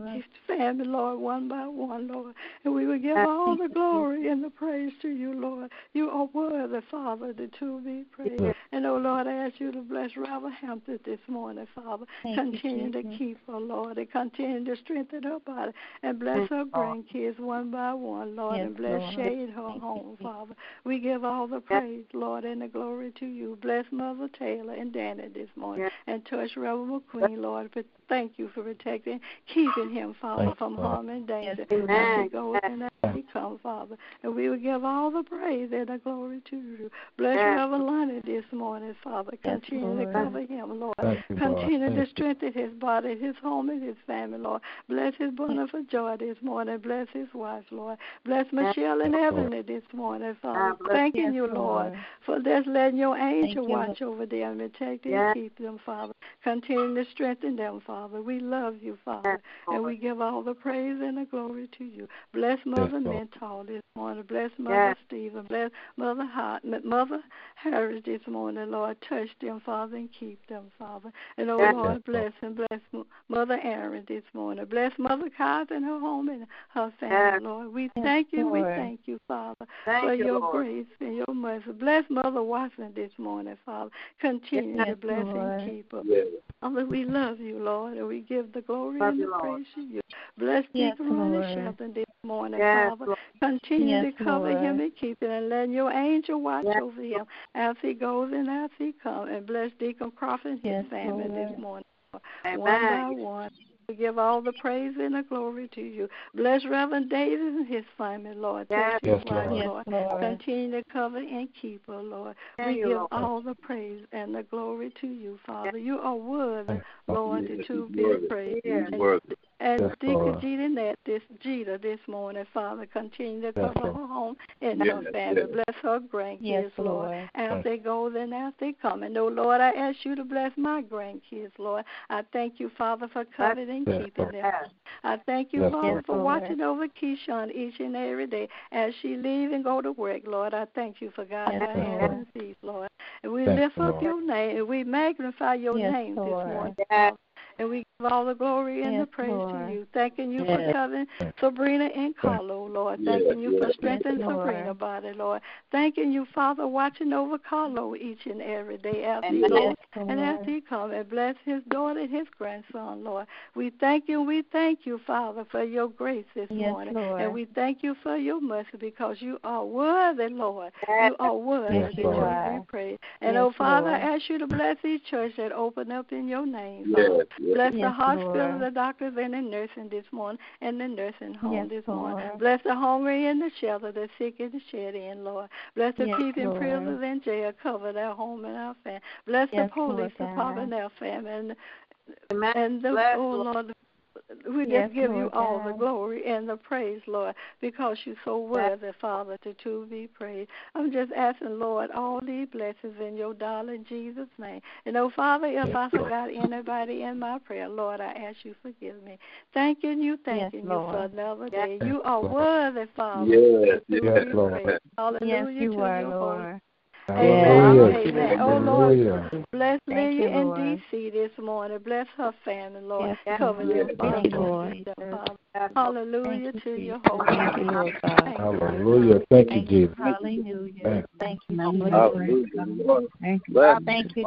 family, Lord, one by one, Lord. And we will give all the glory and the praise to you, Lord. You are worthy, Father, to be praised. And, oh, Lord, I ask you to bless Reverend Hampton this morning, Father. Continue to keep her, Lord, and continue to strengthen her body. And bless her grandkids one by one, Lord, and bless Shade, her home, Father. We give all the praise, Lord, and the glory to you. Bless Mother Taylor and Danny this morning. Yes. And touch Reverend McQueen, Lord. But thank you for protecting, keeping him, Father, Thanks, from Lord. Harm and danger. Yes. As he goes and as he comes, Father. And we will give all the praise and the glory to you. Bless yes. Reverend Lonnie this morning, Father. Continue yes, to cover him, Lord. You, Continue to strengthen his body, his home, and his family, Lord. Bless his brother for joy this morning. Bless his wife, Lord. Bless Michelle and Evelyn this morning, Father. Thank you. You, Lord, for just letting your angel you, watch Lord. Over them and protect them yeah. and keep them, Father. Continue to strengthen them, Father. We love you, Father, yeah, and we give all the praise and the glory to you. Bless Mother yeah, Mental this morning. Bless Mother yeah. Stephen. Bless Mother Hart, Mother Harris this morning, Lord. Touch them, Father, and keep them, Father. And, oh, yeah, Lord, bless and bless Mother Aaron this morning. Bless Mother Cobb and her home and her family, yeah. Lord. We thank you. Lord. We thank you, Father, thank for you, your Lord. Grace and your mercy. Bless Mother Watson this morning, Father. Continue yes, to bless Lord. And keep her. Yes. Father, we love you, Lord, and we give the glory love and the Lord. Praise to you. Bless yes, Deacon Ronnie Shelton this morning, yes, Father. Lord. Continue yes, to cover Lord. Him and keep him, and let your angel watch yes, over him as he goes and as he comes. And bless Deacon Crawford and his yes, family Lord. This morning, Lord. One by one. We give all the praise and the glory to you. Bless Reverend Davis and his family, Lord. Yes, yes, Lord. Lord. Yes, Lord. Continue to cover and keep her, Lord. Thank we you, give Lord. All the praise and the glory to you, Father. Yes. You are worthy, Lord, yes, to be praised. Yes. Worthy. And yes, Deacon Jeter, this Jeter this morning, Father, continue to cover yes, her home and yes, her family. Yes. Bless her grandkids, yes, Lord. Lord. As yes. they go, then as they come. And, oh, Lord, I ask you to bless my grandkids, Lord. I thank you, Father, for covering and yes, keeping Lord. Them. I thank you, yes, Father, yes, for Lord. Watching over Keyshawn each and every day as she leaves and go to work, Lord. I thank you for guiding yes, her hands and feet, Lord. And we yes, lift Lord. Up your name and we magnify your yes, name this Lord. Morning, yes. And we give all the glory and yes, the praise Lord. To you. Thanking you yes. for covering Sabrina and Carlo, Lord. Thanking yes, you for strengthening yes, Sabrina's body, Lord. Thanking you, Father, watching over Carlo each and every day after yes, he goes and after he comes. And bless his daughter and his grandson, Lord. We thank you, we thank you, Father, for your grace this yes, morning. Lord. And we thank you for your mercy because you are worthy, Lord. Yes. You are worthy yes, to be praised. And, yes, oh, Father, Lord. I ask you to bless these churches that open up in your name, Lord. Yes. Bless yes, the hospital, Lord. The doctors, and the nursing this morning, and the nursing home yes, this morning. Lord. Bless the hungry and the shelter, the sick and the shed in, Lord. Bless the yes, people in prisons and jail, cover their home and our family. Bless yes, the police, Lord. The poverty and their family, and, and the, bless, oh, Lord, the we yes, just give Lord, you all God. The glory and the praise, Lord, because you're so worthy, yes. Father, to, to be praised. I'm just asking, Lord, all these blessings in your darling Jesus' name. And, oh, Father, if yes, I forgot anybody in my prayer, Lord, I ask you forgive me. Thanking you, thanking yes, you Lord. For another day. Yes, you are worthy, Father. Yes, to yes, be Lord. Praised. Hallelujah yes, you to are, your Lord. Holy. Amen. Amen. Amen. Oh, Lord, bless Lydia in D C this morning. Bless her family, Lord. Yes, cover yes, them. You, Lord. Hallelujah to your holy name. Hallelujah. Thank you, Jesus. Hallelujah. Thank you, Lord. Thank you. Thank you,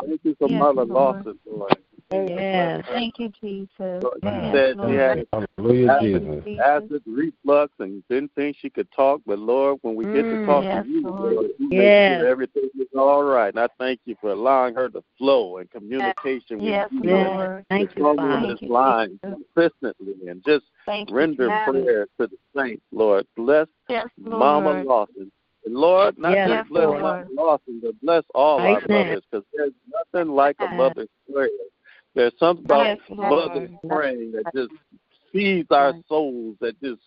Thank you for Mother Lawson, Lord. Yes. Thank you, Jesus. She said she had acid reflux and didn't think she could talk, but Lord, when we get to talk to you, Lord, you make sure everything is all right. And I thank you for allowing her to flow in communication with you, Lord. Thank you, Lord. Along this line consistently and just render prayer to the saints, Lord. Bless Mama Lawson. Lord, not yes, just bless Mama Lawson, but bless all our mothers, because there's nothing like a mother's prayer. There's something about mother's praying that just feeds our souls, that just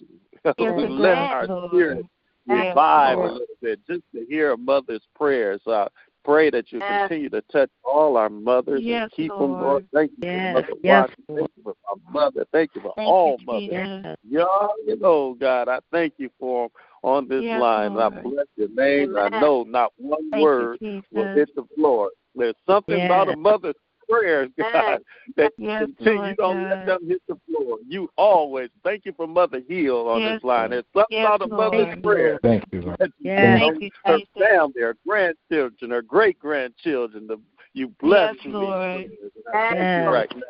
lets our spirit revive a little bit just to hear a mother's prayer. So I pray that you continue to touch all our mothers yes, and keep Lord. Them, Lord. Thank you yes, for Mother yes, Lord. Thank you for my mother. Thank you for thank all you, mothers. Yes. Y'all, you know, God, I thank you for them on this yes, line. Lord. I bless your name. Amen. I know not one thank word you, will hit the floor. There's something yes. about a mother's prayers, God, that yes, until Lord, you don't God. Let them hit the floor. You always, thank you for Mother Hill on yes, this line. There's something yes, about a mother's prayer. Thank you, Lord. That, yes. you know, thank you, her Jesus. Family, her grandchildren, her great-grandchildren, the, you bless yes, Lord. These yes. Thank you right now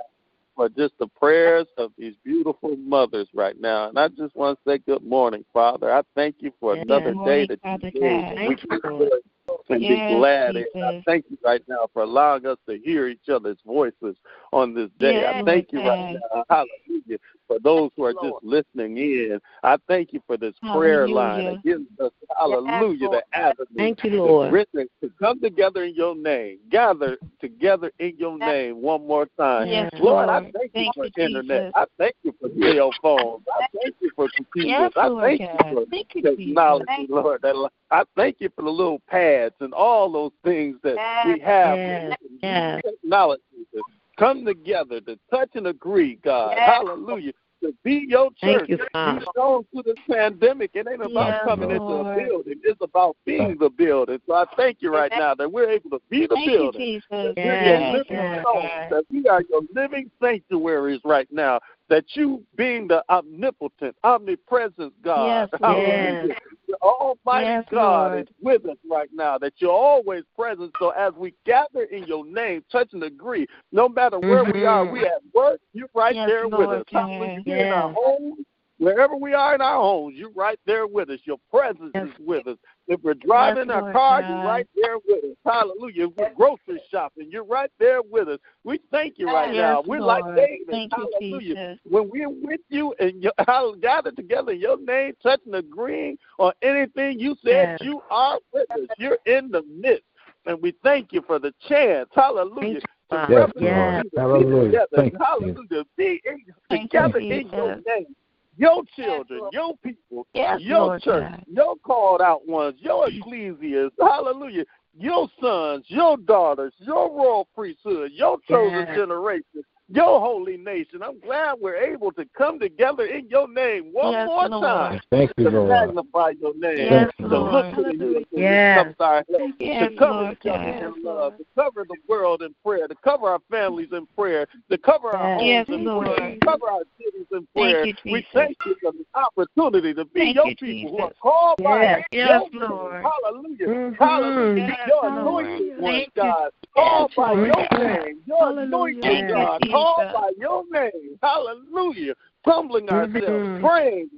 for just the prayers of these beautiful mothers right now. And I just want to say good morning, Father. I thank you for yes, another morning, day that you gave. Thank you, and yes, be glad. And I thank you right now for allowing us to hear each other's voices on this day. Yes, I thank you right now. Hallelujah. For those who are Lord. Just listening in, I thank you for this hallelujah. Prayer line that gives us, hallelujah, yes, the avenue. Thank you, Lord. Written, to come together in your name, gather together in your yes. name one more time. Yes, Lord, Lord, I thank, thank you for you, internet. Jesus. I thank you for cell phones. I thank you for computers. Yes, I thank Lord, you for thank you, technology, thank you. Lord. That, I thank you for the little pads and all those things that yes, we have yes, in yes. technology to come together to touch and agree, God. Yes. Hallelujah. To be your church. You've shown through this pandemic, it ain't about yes, coming Lord. Into a building. It's about being the building. So I thank you right yes. now that we're able to be the thank building. You, Jesus. That, yes, we yes, yes. that we are your living sanctuaries right now. That you being the omnipotent, omnipresent God. Yes, hallelujah. Yes. The Almighty yes, God Lord. Is with us right now, that you're always present. So as we gather in your name, touch and agree, no matter where mm-hmm. we are, we at work, you're right yes, there Lord, with us. Hallelujah. Yes. In our homes, Wherever we are in our homes, you're right there with us. Your presence yes. is with us. If we're driving yes, our car, God. You're right there with us. Hallelujah. If we're grocery shopping, you're right there with us. We thank you right yes, now. We're Lord. Like David. Thank hallelujah. You, when we're with you and you gathered together in your name, touching, agreeing on anything you said, yes. you are with us. You're in the midst. And we thank you for the chance. Hallelujah. Thank to yes. you. Hallelujah. Thank hallelujah. Be together you, in your name. Your children, yes, your people, yes, your Lord church, God. Your called out ones, your ecclesias, hallelujah, your sons, your daughters, your royal priesthood, your chosen yes. generation, your holy nation. I'm glad we're able to come together in your name one yes, more Lord. Time thank you, to Lord. Magnify your name, yes, to Lord. Look to the hills yes. and our help, yes, to cover Lord, each other yes, in love, Lord. To cover the world in prayer, to cover our families in prayer, to cover our yes, homes yes, in Lord. Prayer, to cover our cities in prayer. Thank you, we thank you for the opportunity to be thank your you, people Jesus. Who are called yes. by yes, your Lord. Hallelujah. Mm-hmm. Hallelujah. Yes, your anointed one, God. Called by your name. Your anointed God. Called by your name, hallelujah, humbling ourselves, mm-hmm. praying,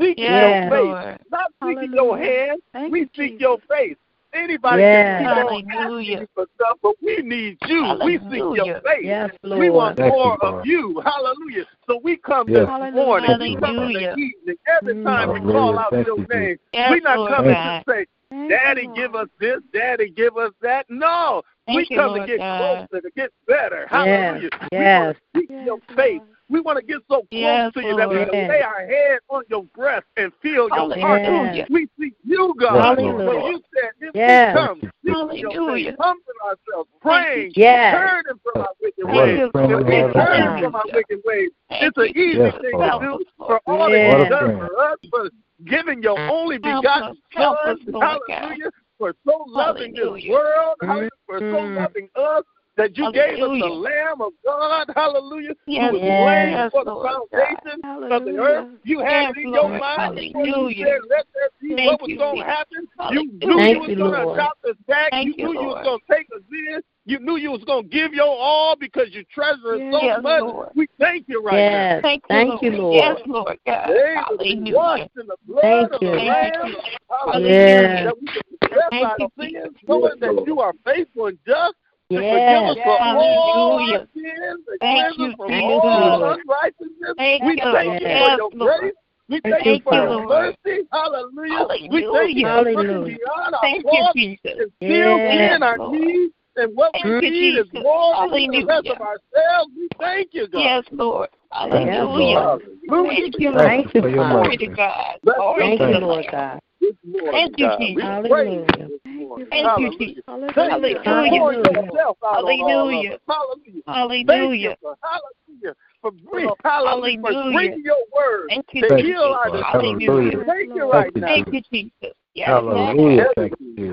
seeking yes, your face, Lord. Not seeking hallelujah. Your hand, thank we you, seek Jesus. Your face. Anybody yes. can seek hallelujah. Your for stuff, but we need you. Hallelujah. We seek your face. Yes, Lord. We want thank more you, of you, hallelujah. So we come yes. this hallelujah. Morning, hallelujah. We come in the evening, every time hallelujah. We call out thank your you, name, yes, we're not Lord, coming God. To say, Daddy, give us this. Daddy, give us that. No, thank we you, come Lord to get God. Closer, to get better. Hallelujah. Yes. We yes. want to seek yes. your face. We want to get so close yes, to you that we yes. can lay our head on your breast and feel hallelujah. Your heart. Yes. We seek you, God. Hallelujah. So you said, if yes. we come, seek your face, humbling ourselves, praying, yes. turning from our wicked ways. If we turn from our wicked ways, it's an easy yes. thing to do for all yes. that you've done for us, but giving your only begotten Son, hallelujah, for so loving hallelujah. This world, hallelujah, for so loving us, that you hallelujah. Gave us the Lamb of God, hallelujah, yes, who was slain yes, for the Lord foundation God. Of the earth. You yes, had it in Lord. Your mind. Hallelujah. You said, let there be thank what was going to happen. You knew thank you was going to adopt us back. Thank you knew you, you was going to take us in. You knew you was going to give your all because you treasure us yes, so yes, much. Lord. We thank you right yes, now. Thank, thank you, Lord. Yes, Lord God. Hallelujah. Washed in the blood thank of the you. Lamb. Hallelujah. Yes. That we can confess our sins, knowing that you are faithful and just. Yes. Forgive us yes. for all our sins, thank you for all unrighteousness. Thank we thank you yes. for your grace. We thank, thank you for your mercy. Hallelujah. Hallelujah. We thank you for looking beyond thank our faults and still yes. in our Lord. Needs. And what we thank need Jesus. Is more than the rest of ourselves. We thank you, God. Yes, Lord. Hallelujah. Thank you, thank you, glory to God. Thank you, Lord God. Thank you, Jesus. Hallelujah. Thank you, Jesus. Hallelujah. Hallelujah. Hallelujah. Hallelujah. For bringing your word to heal our disease. Thank you right now. Thank you, Jesus. Hallelujah. Thank you.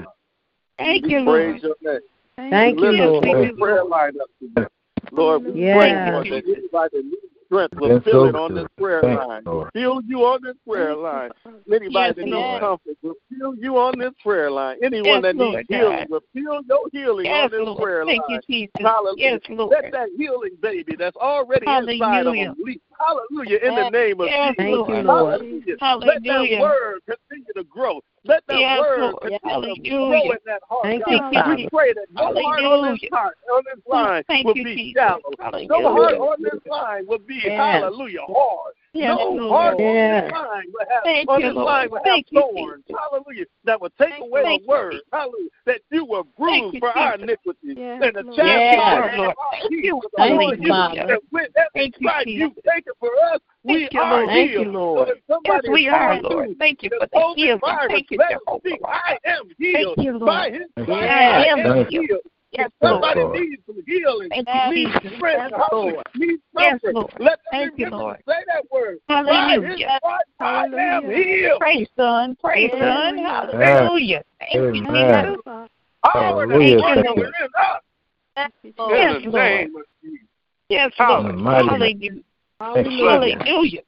Thank you, Lord. Thank you, Lord. Lord, we pray for that anybody needs strength will feel it on this prayer line. Feel you on this prayer line. Anybody that needs comfort will feel you on this prayer line. Anyone that needs healing will feel your healing on this prayer line. Thank you, Jesus. Hallelujah. Let that healing baby that's already inside of them leap. Hallelujah. In the name of Jesus. Thank you, Lord. Let that word continue to grow. Let that yes, word yes, continue to grow in that heart, thank God. You, we pray that no heart on this, heart, on this line thank will you, be Jesus. Shallow. Hallelujah. No heart on this line will be, yes. hallelujah, hard. Yes, no Lord. Heart yes. on this line will have, thank on this you, line will have thorns, hallelujah, that will take thank away the word, you. Hallelujah, that you were bruised for you, our iniquities. Yes, and the chastisement of our heels upon you, and with every stripe you taken for us, we are healed. Lord. Yes, we are, Lord. Thank you for the healing. Thank you, Jehovah. I am healed. Thank you, Lord. By His yes. I am healed. Yes, somebody Lord. Needs some healing. Thank needs you, strength. Yes, Lord. Needs yes, Lord. Let thank you, Lord. Say that word. Hallelujah. By His I am healed. Praise, Son. Praise, Son. Hallelujah. Thank you, Jesus. Power that is in us. Yes, Lord. Yes, Lord. Hallelujah. Hallelujah. Hallelujah. Hallelujah.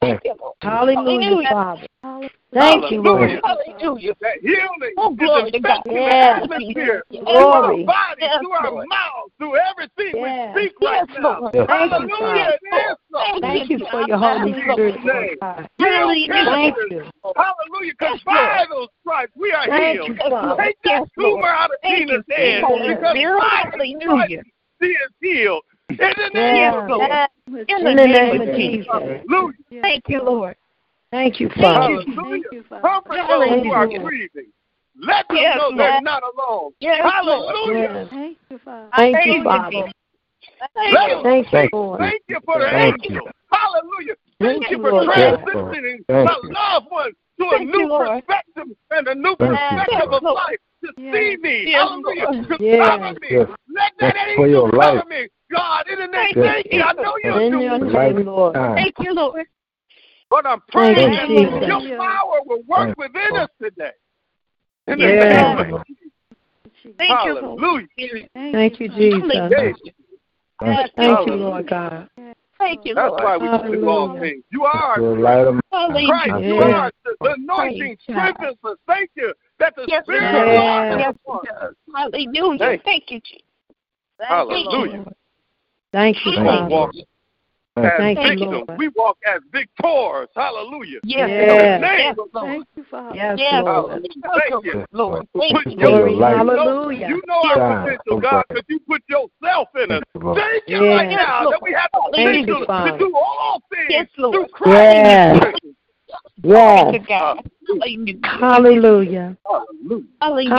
Thank you, Lord. Hallelujah, Father. Thank you, Lord. Hallelujah. That healing oh, glory is affecting the atmosphere, through our body, yes, through our mouth, through everything yes. we speak yes, right now. Yes. Hallelujah. Yes, Lord. Thank you for your Holy Spirit. Thank you. Hallelujah. Because by those stripes we are Thank healed. You, Take that tumor out of Peter's hand because by those stripes she is healed. In the name of the Lord. In the name of Jesus. Thank you, Lord. Thank you, Father. Hallelujah. Thank you, Father. Comfort those who are grieving. Let them yes, know they're not alone. Yes, hallelujah. Yes. Thank you, Father. Thank, Thank you, Father. Thank you, Lord. Thank you for the angels. Hallelujah. Thank, Thank you for transitioning my loved ones to a Thank new you, perspective and a new Thank perspective you. of life to yes. see me. Yes. Hallelujah. To yes. cover me. Yes. Let that yes. angel cover life. me. God, in the name of yes. Jesus, I know you do. Thank you, Lord. But I'm praying that your power will work within us today. In the yeah. name of Jesus. Thank you, Lord. Thank you, Jesus. Thank you, Lord God. Thank you, Lord. That's why we do all things. You are Christ. You are the anointing, strength, and thank you that the Spirit of God has for us. Hallelujah. Thank you, Jesus. Hallelujah. Thank you, Lord. As Thank victims. You, Lord. We walk as victors. Hallelujah. Yes, yes. yes Lord. Thank you, Father. Yes, Lord. Thank you, Lord. Thank you, Lord. Hallelujah. You know yes. our potential, God, because you put yourself in us. Thank you yes. right now Lord. that we have the potential to, to do all things yes, through Christ. Yes. Yes. yes. Hallelujah. Hallelujah. Hallelujah.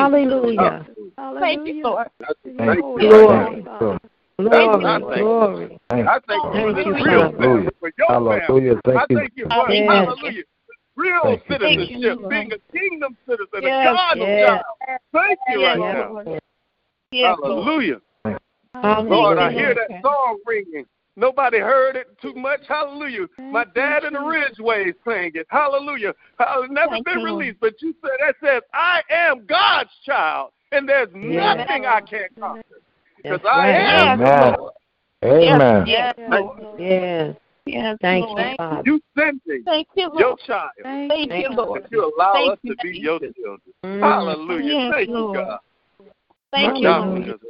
Hallelujah. Hallelujah. Thank you, Lord. Thank you, Lord. Lord. Glory, glory. I thank you for real citizenship for your family. I thank you for hallelujah. real citizenship, being a kingdom citizen, a God of God. Thank you right now. Hallelujah. Lord, I hear that song ringing. Nobody heard it too much. Hallelujah. My dad in the Ridgeway sang it. Hallelujah. It's never been released, but you said that says, I am God's child, and there's nothing I can't conquer. Because yes, I am. Amen. Lord. Amen. Yes. Yes. yes. Thank Lord. you, Father. You send me Thank you, Lord. your child. Thank, Thank you, Lord. That you allow Thank us you, to be Jesus. your children. Mm. Hallelujah. Yes, Thank Lord. you, God. Thank My you, Lord. Lord.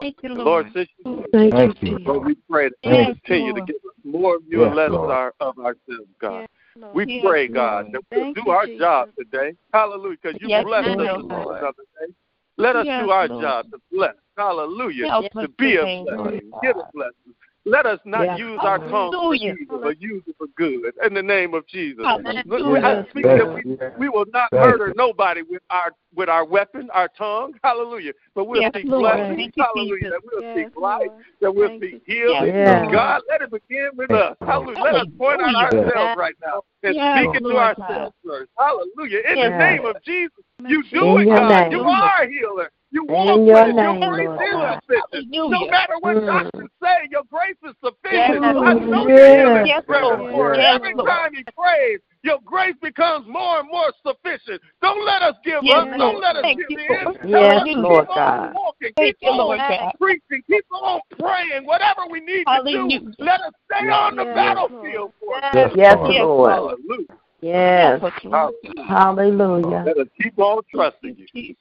Thank you, Lord. Lord, Lord. Thank, Thank you. Lord. Lord, we pray that yes, you continue Lord. to give us more of you yes, and less our, of ourselves, God. Yes, we yes, pray, God, Lord. that we'll Thank do our Jesus. job today. Hallelujah. Because you blessed us another day. Let us yes, do our Lord. job to bless. Hallelujah. Help to be a blessing. Lord. Get a blessing. Let us not yes. use our tongue for evil, but use it for good. In the name of Jesus. Hallelujah. I speak that we, we will not yes. murder nobody with our with our weapon, our tongue. Hallelujah. But we'll yes, speak blessings. Hallelujah. That we'll yes, speak life. Lord. That we'll Thank speak healing. Yes. God, let it begin with us. Hallelujah. Let us point out ourselves yes. right now and yes, speak it to Lord ourselves God. first. Hallelujah. In yes. the name of Jesus. You do it, God. You are a healer. You walk with it. Your grace is sufficient. No matter what mm. doctors say, your grace is sufficient. Yes. I know yes. yes. Lord. Yes. Every Lord. time he prays, your grace becomes more and more sufficient. Don't let us give yes. up. Don't let us Thank give in. Yes, keep Lord on God. walking. Thank keep you, on Lord preaching. God. Keep on praying. Whatever we need Hallelujah. to do, let us stay yes. on the yes. battlefield for it. Yes, yes, Lord. Hallelujah. Yes. Hallelujah. Hallelujah. Let us keep on trusting you.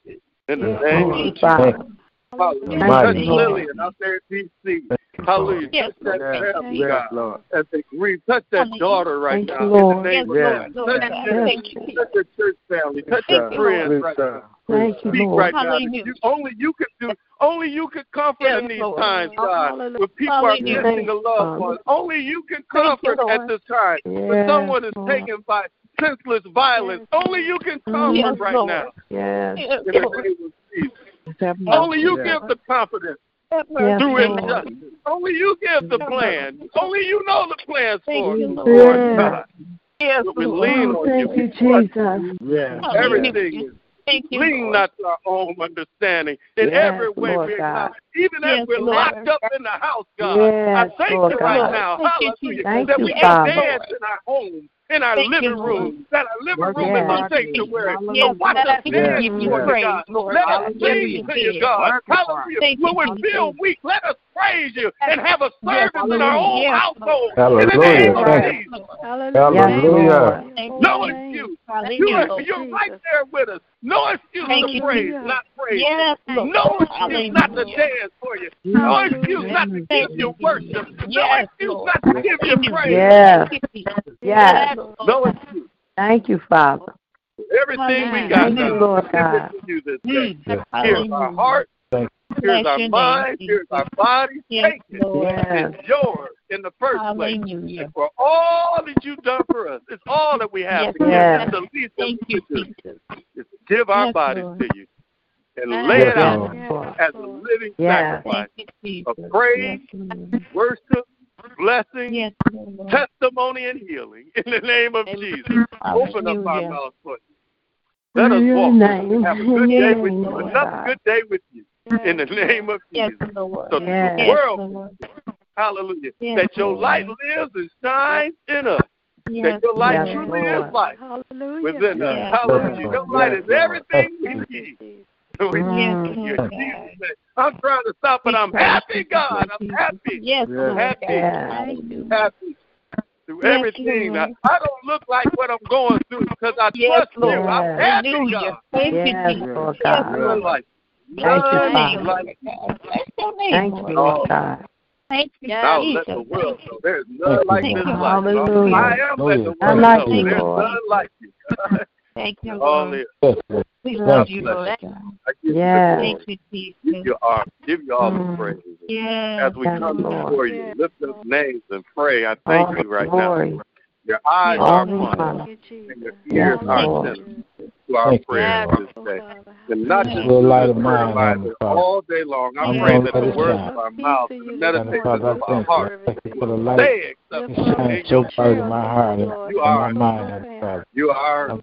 In the name of Jesus. Touch Lillian out there in D C. Hallelujah. Touch that family, as they grieve. Touch that daughter right now. In the name of Jesus. Touch your church family. Touch your friends right now. Speak right now. Only you could do. Only you can comfort yes, in these Lord. times, God, Hallelujah. when people Hallelujah. are missing a loved one. Only you can comfort you, at this time yes, when someone is Lord. taken by senseless violence. Yes. Only you can comfort yes, right Lord. now. Yes. Yes. Only you yes. give the confidence yes, through injustice. Yes. Only you give the plan. Only you know the plans Thank for you, Lord. Lord God. Yes, so we Lord. lean on Thank you. you Jesus. Yes. Everything yes. is. Thank you, Lean Lord. not to our own understanding in yes, every way, Lord we're God. even yes, as we're Lord. locked up in the house, God. Yes, I thank Lord you right God. now, thank hallelujah, thank that you, we can dance in our homes, in our thank living rooms, that our living Lord, room yes, is a sanctuary. So watch us dance for you, God. Let us sing to you, God. Hallelujah. When we feel weak, let us praise you and have a service yes, in our own yes. household. Hallelujah. In the name of Hallelujah. Hallelujah. Hallelujah. No excuse. Hallelujah. You're, you're right there with us. No excuse Thank to praise, you. not praise. Yes. No excuse Hallelujah. not to dance for you. No excuse Hallelujah. not to give you worship. Yes. No excuse Lord. not to give you praise. Yes. Yes. No excuse. Thank you, Father. Everything Amen. we got now, you this day. Yes. Here's our heart. Here's our mind. Here's our body. Yes, Take it. Yes. It's yours in the first Hallelujah. place. And for all that you've done for us, it's all that we have yes. to give. Yes. It's the least Thank that we can do. Just give our yes, bodies Lord. to you and yes, lay it out yes, as a living yes. sacrifice you, of praise, yes, worship, blessing, yes, testimony, and healing. In the name of Amen. Jesus, open Hallelujah. up our mouths for you. Let us walk and have a good day with you, another good day with you. In the name of Jesus. Yes, Lord. So yes, the world, yes, hallelujah, yes, that your light lives and shines in us. Yes, that your light yes, truly Lord. is light hallelujah. within yes, us. Hallelujah. Your light yes, is everything Lord. we need. So yes, Lord. I'm trying to stop, but I'm happy, God. I'm happy. Yes, Lord. Happy. Yes. Happy. Through yes, everything. I, I don't look like what I'm going through because I yes, trust Lord. you. I'm happy, God. Thank yes, you, Lord. Yes, Lord. Thank you, Father. Thank you, Lord God. Thank you, Now let the world know there's none like this life. I am with the world know there's none like you. Thank you, Lord. We love you, Lord. Yeah. Thank you, Jesus. Give you all, give you all the praise. Yeah. As we come before you, lift up names and pray. I thank you right now. Your eyes are upon us, and your ears are attentive to our prayers this day. And not just the light of mine all day long. I pray that the words of our mouth and the meditations of our heart stay acceptable in my heart and my mind. You are our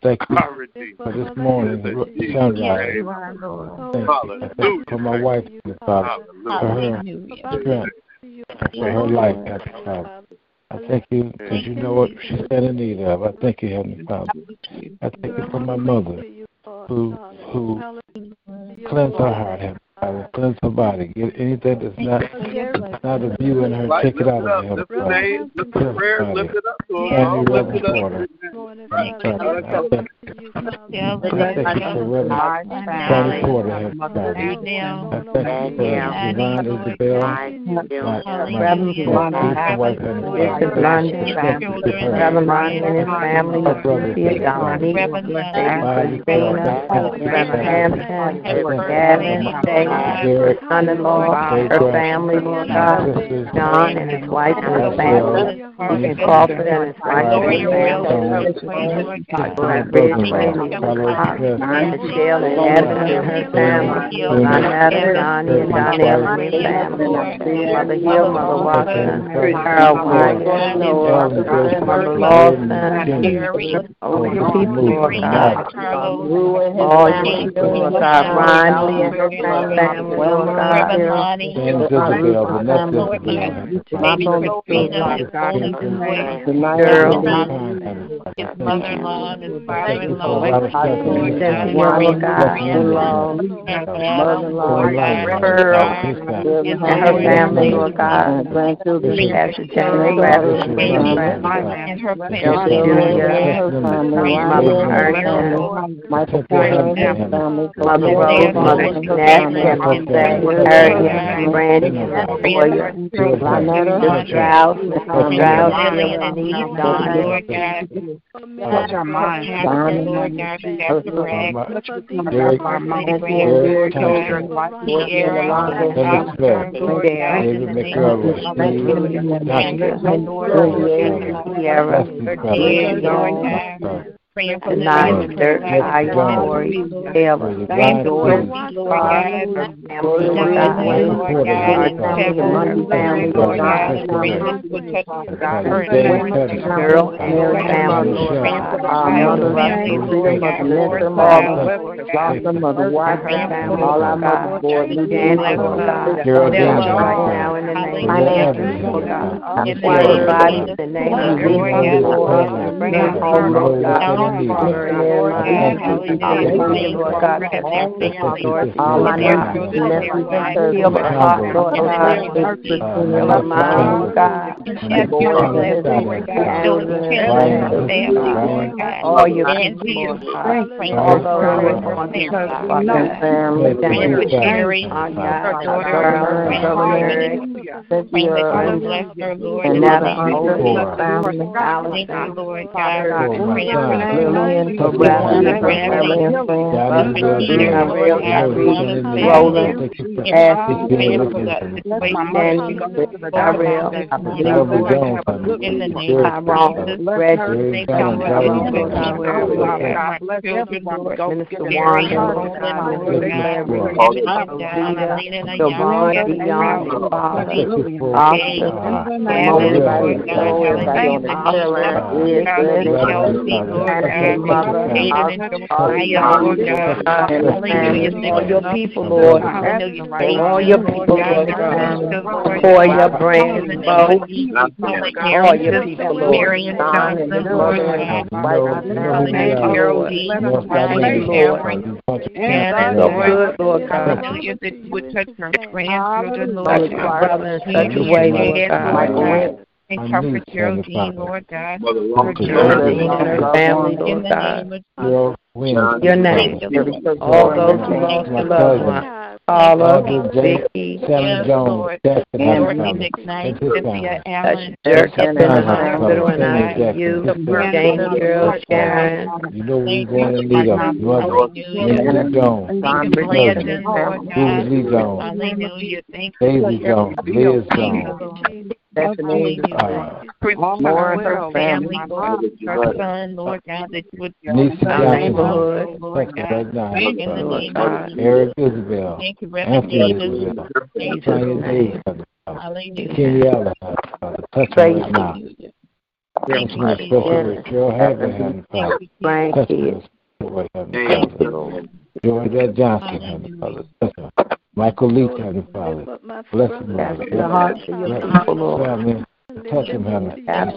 redeemer. For this morning, sunrise. Hallelujah. For my wife, Father. For her strength. For her life, Father. I thank you because you know what she said in need of. I thank you, Heavenly Father. I thank you for my mother who who cleanse her heart, Heavenly Father, cleanse her body. Get anything that's not that's not of you in her, take it out of her, Heavenly Father. Lift it up, lift it up. I thank you. I thank you for Reverend Porter, Heavenly Father. I thank you for Divine Isabel, my wife, Heavenly Father. Reverend Lonnie and his family, Sophia Donnie, Reverend Hampton, Reverend Gavin, David, son-in-law, her family, Lord God, John and his wife and his family, and Crawford and his wife, Michelle and Evan and her family, Donetta, Donnie and Donnell and his family, Mother Hill, Mother Watson, Carl White, Noah, Mother Lawson, all your people, Lord God, all your people, Lord God, Ryan, Lee and her family, Lord God, mother-in-law and his father-in-law, her family, Lord God, grandchildren, Pastor Jane, and her family, Mother Rose, Mother Snap, Lord God, and that's the rag. Our mighty grandchildren, the air, the Lord, praying for the nine, third, high, glory, ever, thank you, Lord God, Lord God, and family, family, Lord God, girl, and family, mother, Mister Marvin, Blossom, Mother White, all our mothers, Lord, and Lord God, right now in the name of Jesus, Lord God, and everybody in the name of Jesus, Lord God, bring home, Lord God, Your people, Lord, all your people, Lord, for your brand, Lord, all your people, Lord, and Lord, Lord God, would touch her grandchildren, Lord, in such a way, Lord God. And comfort Geraldine, Lord God. For Geraldine and her family, Lord God. Your name, all those who lost their loved ones. Paula, Vicky, Sam Jones, Stephanie, Cynthia, Allen, Dirk, and the hospital, and I, you, Daniel, Sharon, you know we're going to lead up. Lindsay Jones, Lindsay Jones, Daisy Jones, Liz Jones. Stephanie, more of her family, her son, Lord God, that you would bless our neighborhood, Lord God, in the name of Jesus. Eric Isabel, thank you, Reverend Davis, thank you, Hallelujah. Thank you, thank you, thank you, Georgia Johnson, Heavenly Father. Michael Lee, Heavenly Father. Bless him, Heavenly Father. Bless him, Lord. Touch him, Heavenly Father.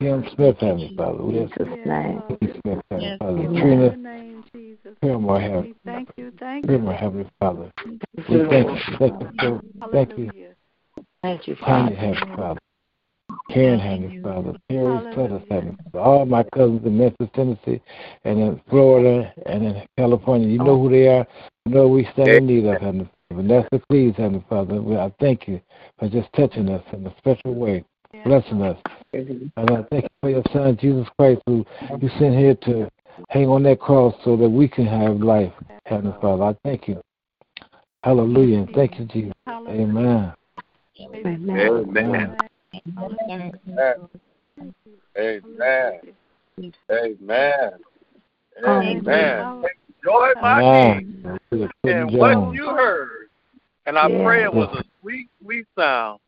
Kim Smith, Heavenly Father. Yes, Kim Smith, Heavenly Father. Trina Fillmore, Heavenly Father. Fillmore, Heavenly Father. We thank you. Thank you. Thank you. Tanya, Heavenly Father. Karen, Heavenly Father, Perry Sutter, Heavenly Father, all my cousins in Memphis, Tennessee, and in Florida, and in California. You know who they are. You know we stand in need of, Heavenly Father. Vanessa, please, Heavenly Father, I thank you for just touching us in a special way, blessing us. And I thank you for your Son, Jesus Christ, who you sent here to hang on that cross so that we can have life, Heavenly Father. I thank you. Hallelujah. And thank you, Jesus. Amen. Amen. Amen. Amen. Amen. Amen. Amen. Enjoy my King and what you heard. And I yeah. pray it was a sweet, sweet sound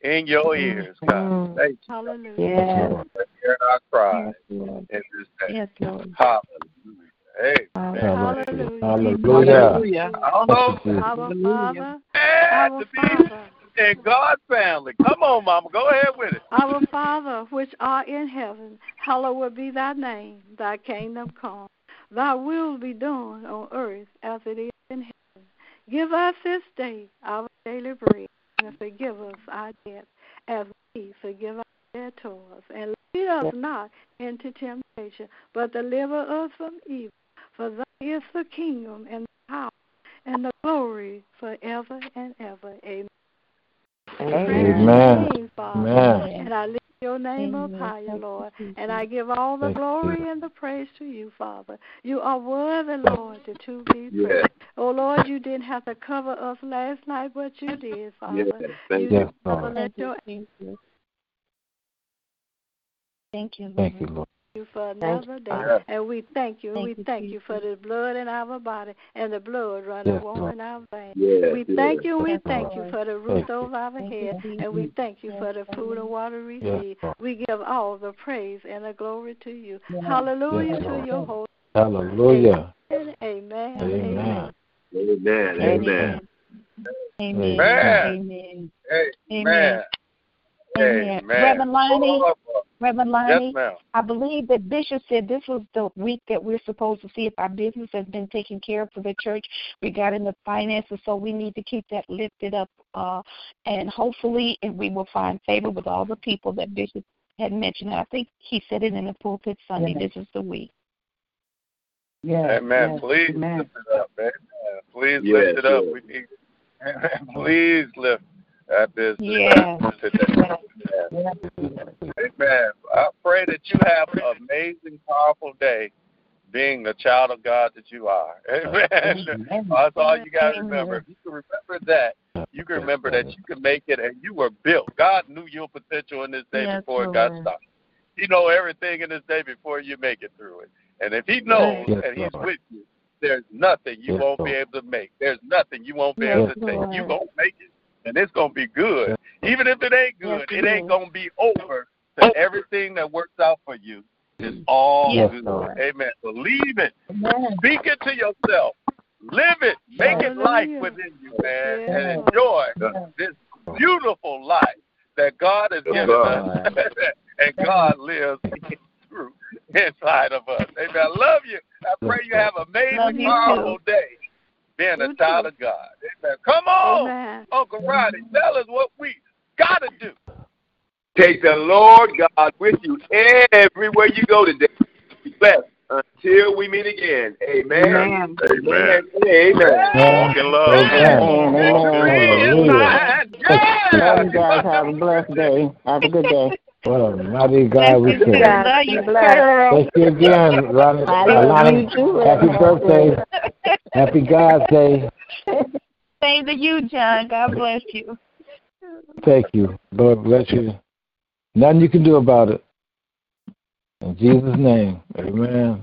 in your ears, God. Thank you. Hallelujah. Yes. Hear our cries in this day. Yes, Lord. Hallelujah. Amen. Hallelujah. Hallelujah. Hallelujah. Hallelujah. And God's family. Come on, Mama. Go ahead with it. Our Father, which art in heaven, hallowed be thy name. Thy kingdom come. Thy will be done on earth as it is in heaven. Give us this day our daily bread, and forgive us our debt, as we forgive our debtors. And lead us not into temptation, but deliver us from evil. For thine is the kingdom, and the power, and the glory, forever and ever. Amen. Amen. Amen. Amen. And I lift your name Amen. Up higher, Lord, and I give all the glory and the praise to you, Father. You are worthy, Lord, to be praised. Yes. Oh, Lord, you didn't have to cover us last night, but you did, Father. Yes. Thank you. Yes, Lord. Let your Thank you, Thank you, Lord. Thank you, Lord. You for another day, and we thank you. Thank we thank you, you for the blood in our body and the blood running yes, warm in our veins. Yes, we thank yes, you. We thank you for the roof over our head, and we thank you for the food and water we need. Yes, we give all the praise and the glory to you. Yes, Hallelujah yes, to your holy. Hallelujah. Amen. Amen. Amen. Amen. Amen. Amen. Amen. Amen. Amen. Amen. Amen. Amen. Amen. Amen. Amen. Reverend Lonnie? Yes, ma'am. I believe that Bishop said this was the week that we're supposed to see if our business has been taken care of for the church regarding the finances, so we need to keep that lifted up, uh, and hopefully and we will find favor with all the people that Bishop had mentioned. I think he said it in the pulpit Sunday. Yes. This is the week. Yes, Amen. Yes, please amen. Lift it up, man. Please yes, lift it up. Yes. We need please lift that business yes. up today. Yes. Amen. I pray that you have an amazing, powerful day being the child of God that you are. Amen. Amen. That's all you got to remember. If you can remember that, you can remember that you can make it and you were built. God knew your potential in this day yes, before Lord. It got started. He knows everything in this day before you make it through it. And if he knows yes, and he's Lord. With you, there's nothing you yes, won't Lord. Be able to make. There's nothing you won't be yes, able to Lord. Take. You're going to make it, and it's going to be good. Yes. Even if it ain't good, yes, it ain't going to be over. So everything that works out for you is all yes, good. Lord. Amen. Believe it. Amen. Speak it to yourself. Live it. Make Hallelujah. It life within you, man, yes. and enjoy yes. this beautiful life that God has given God. Us, and God lives through inside of us. Amen. I love you. I pray you have an amazing, powerful day being a child of God. Amen. Come on, Amen. Uncle Roddy. Tell us what we got to do. Take the Lord God with you everywhere you go today. Be blessed until we meet again. Amen. Amen. Amen. Amen. Walk in love. Amen. Love you guys. Have a blessed day. Have a good day. Well, mighty God, we can. Thank you again, Ronnie. Ronnie. Happy birthday. Happy God's Day. Same to you, John. God bless you. Thank you. Lord bless you. Nothing you can do about it. In Jesus' name, amen.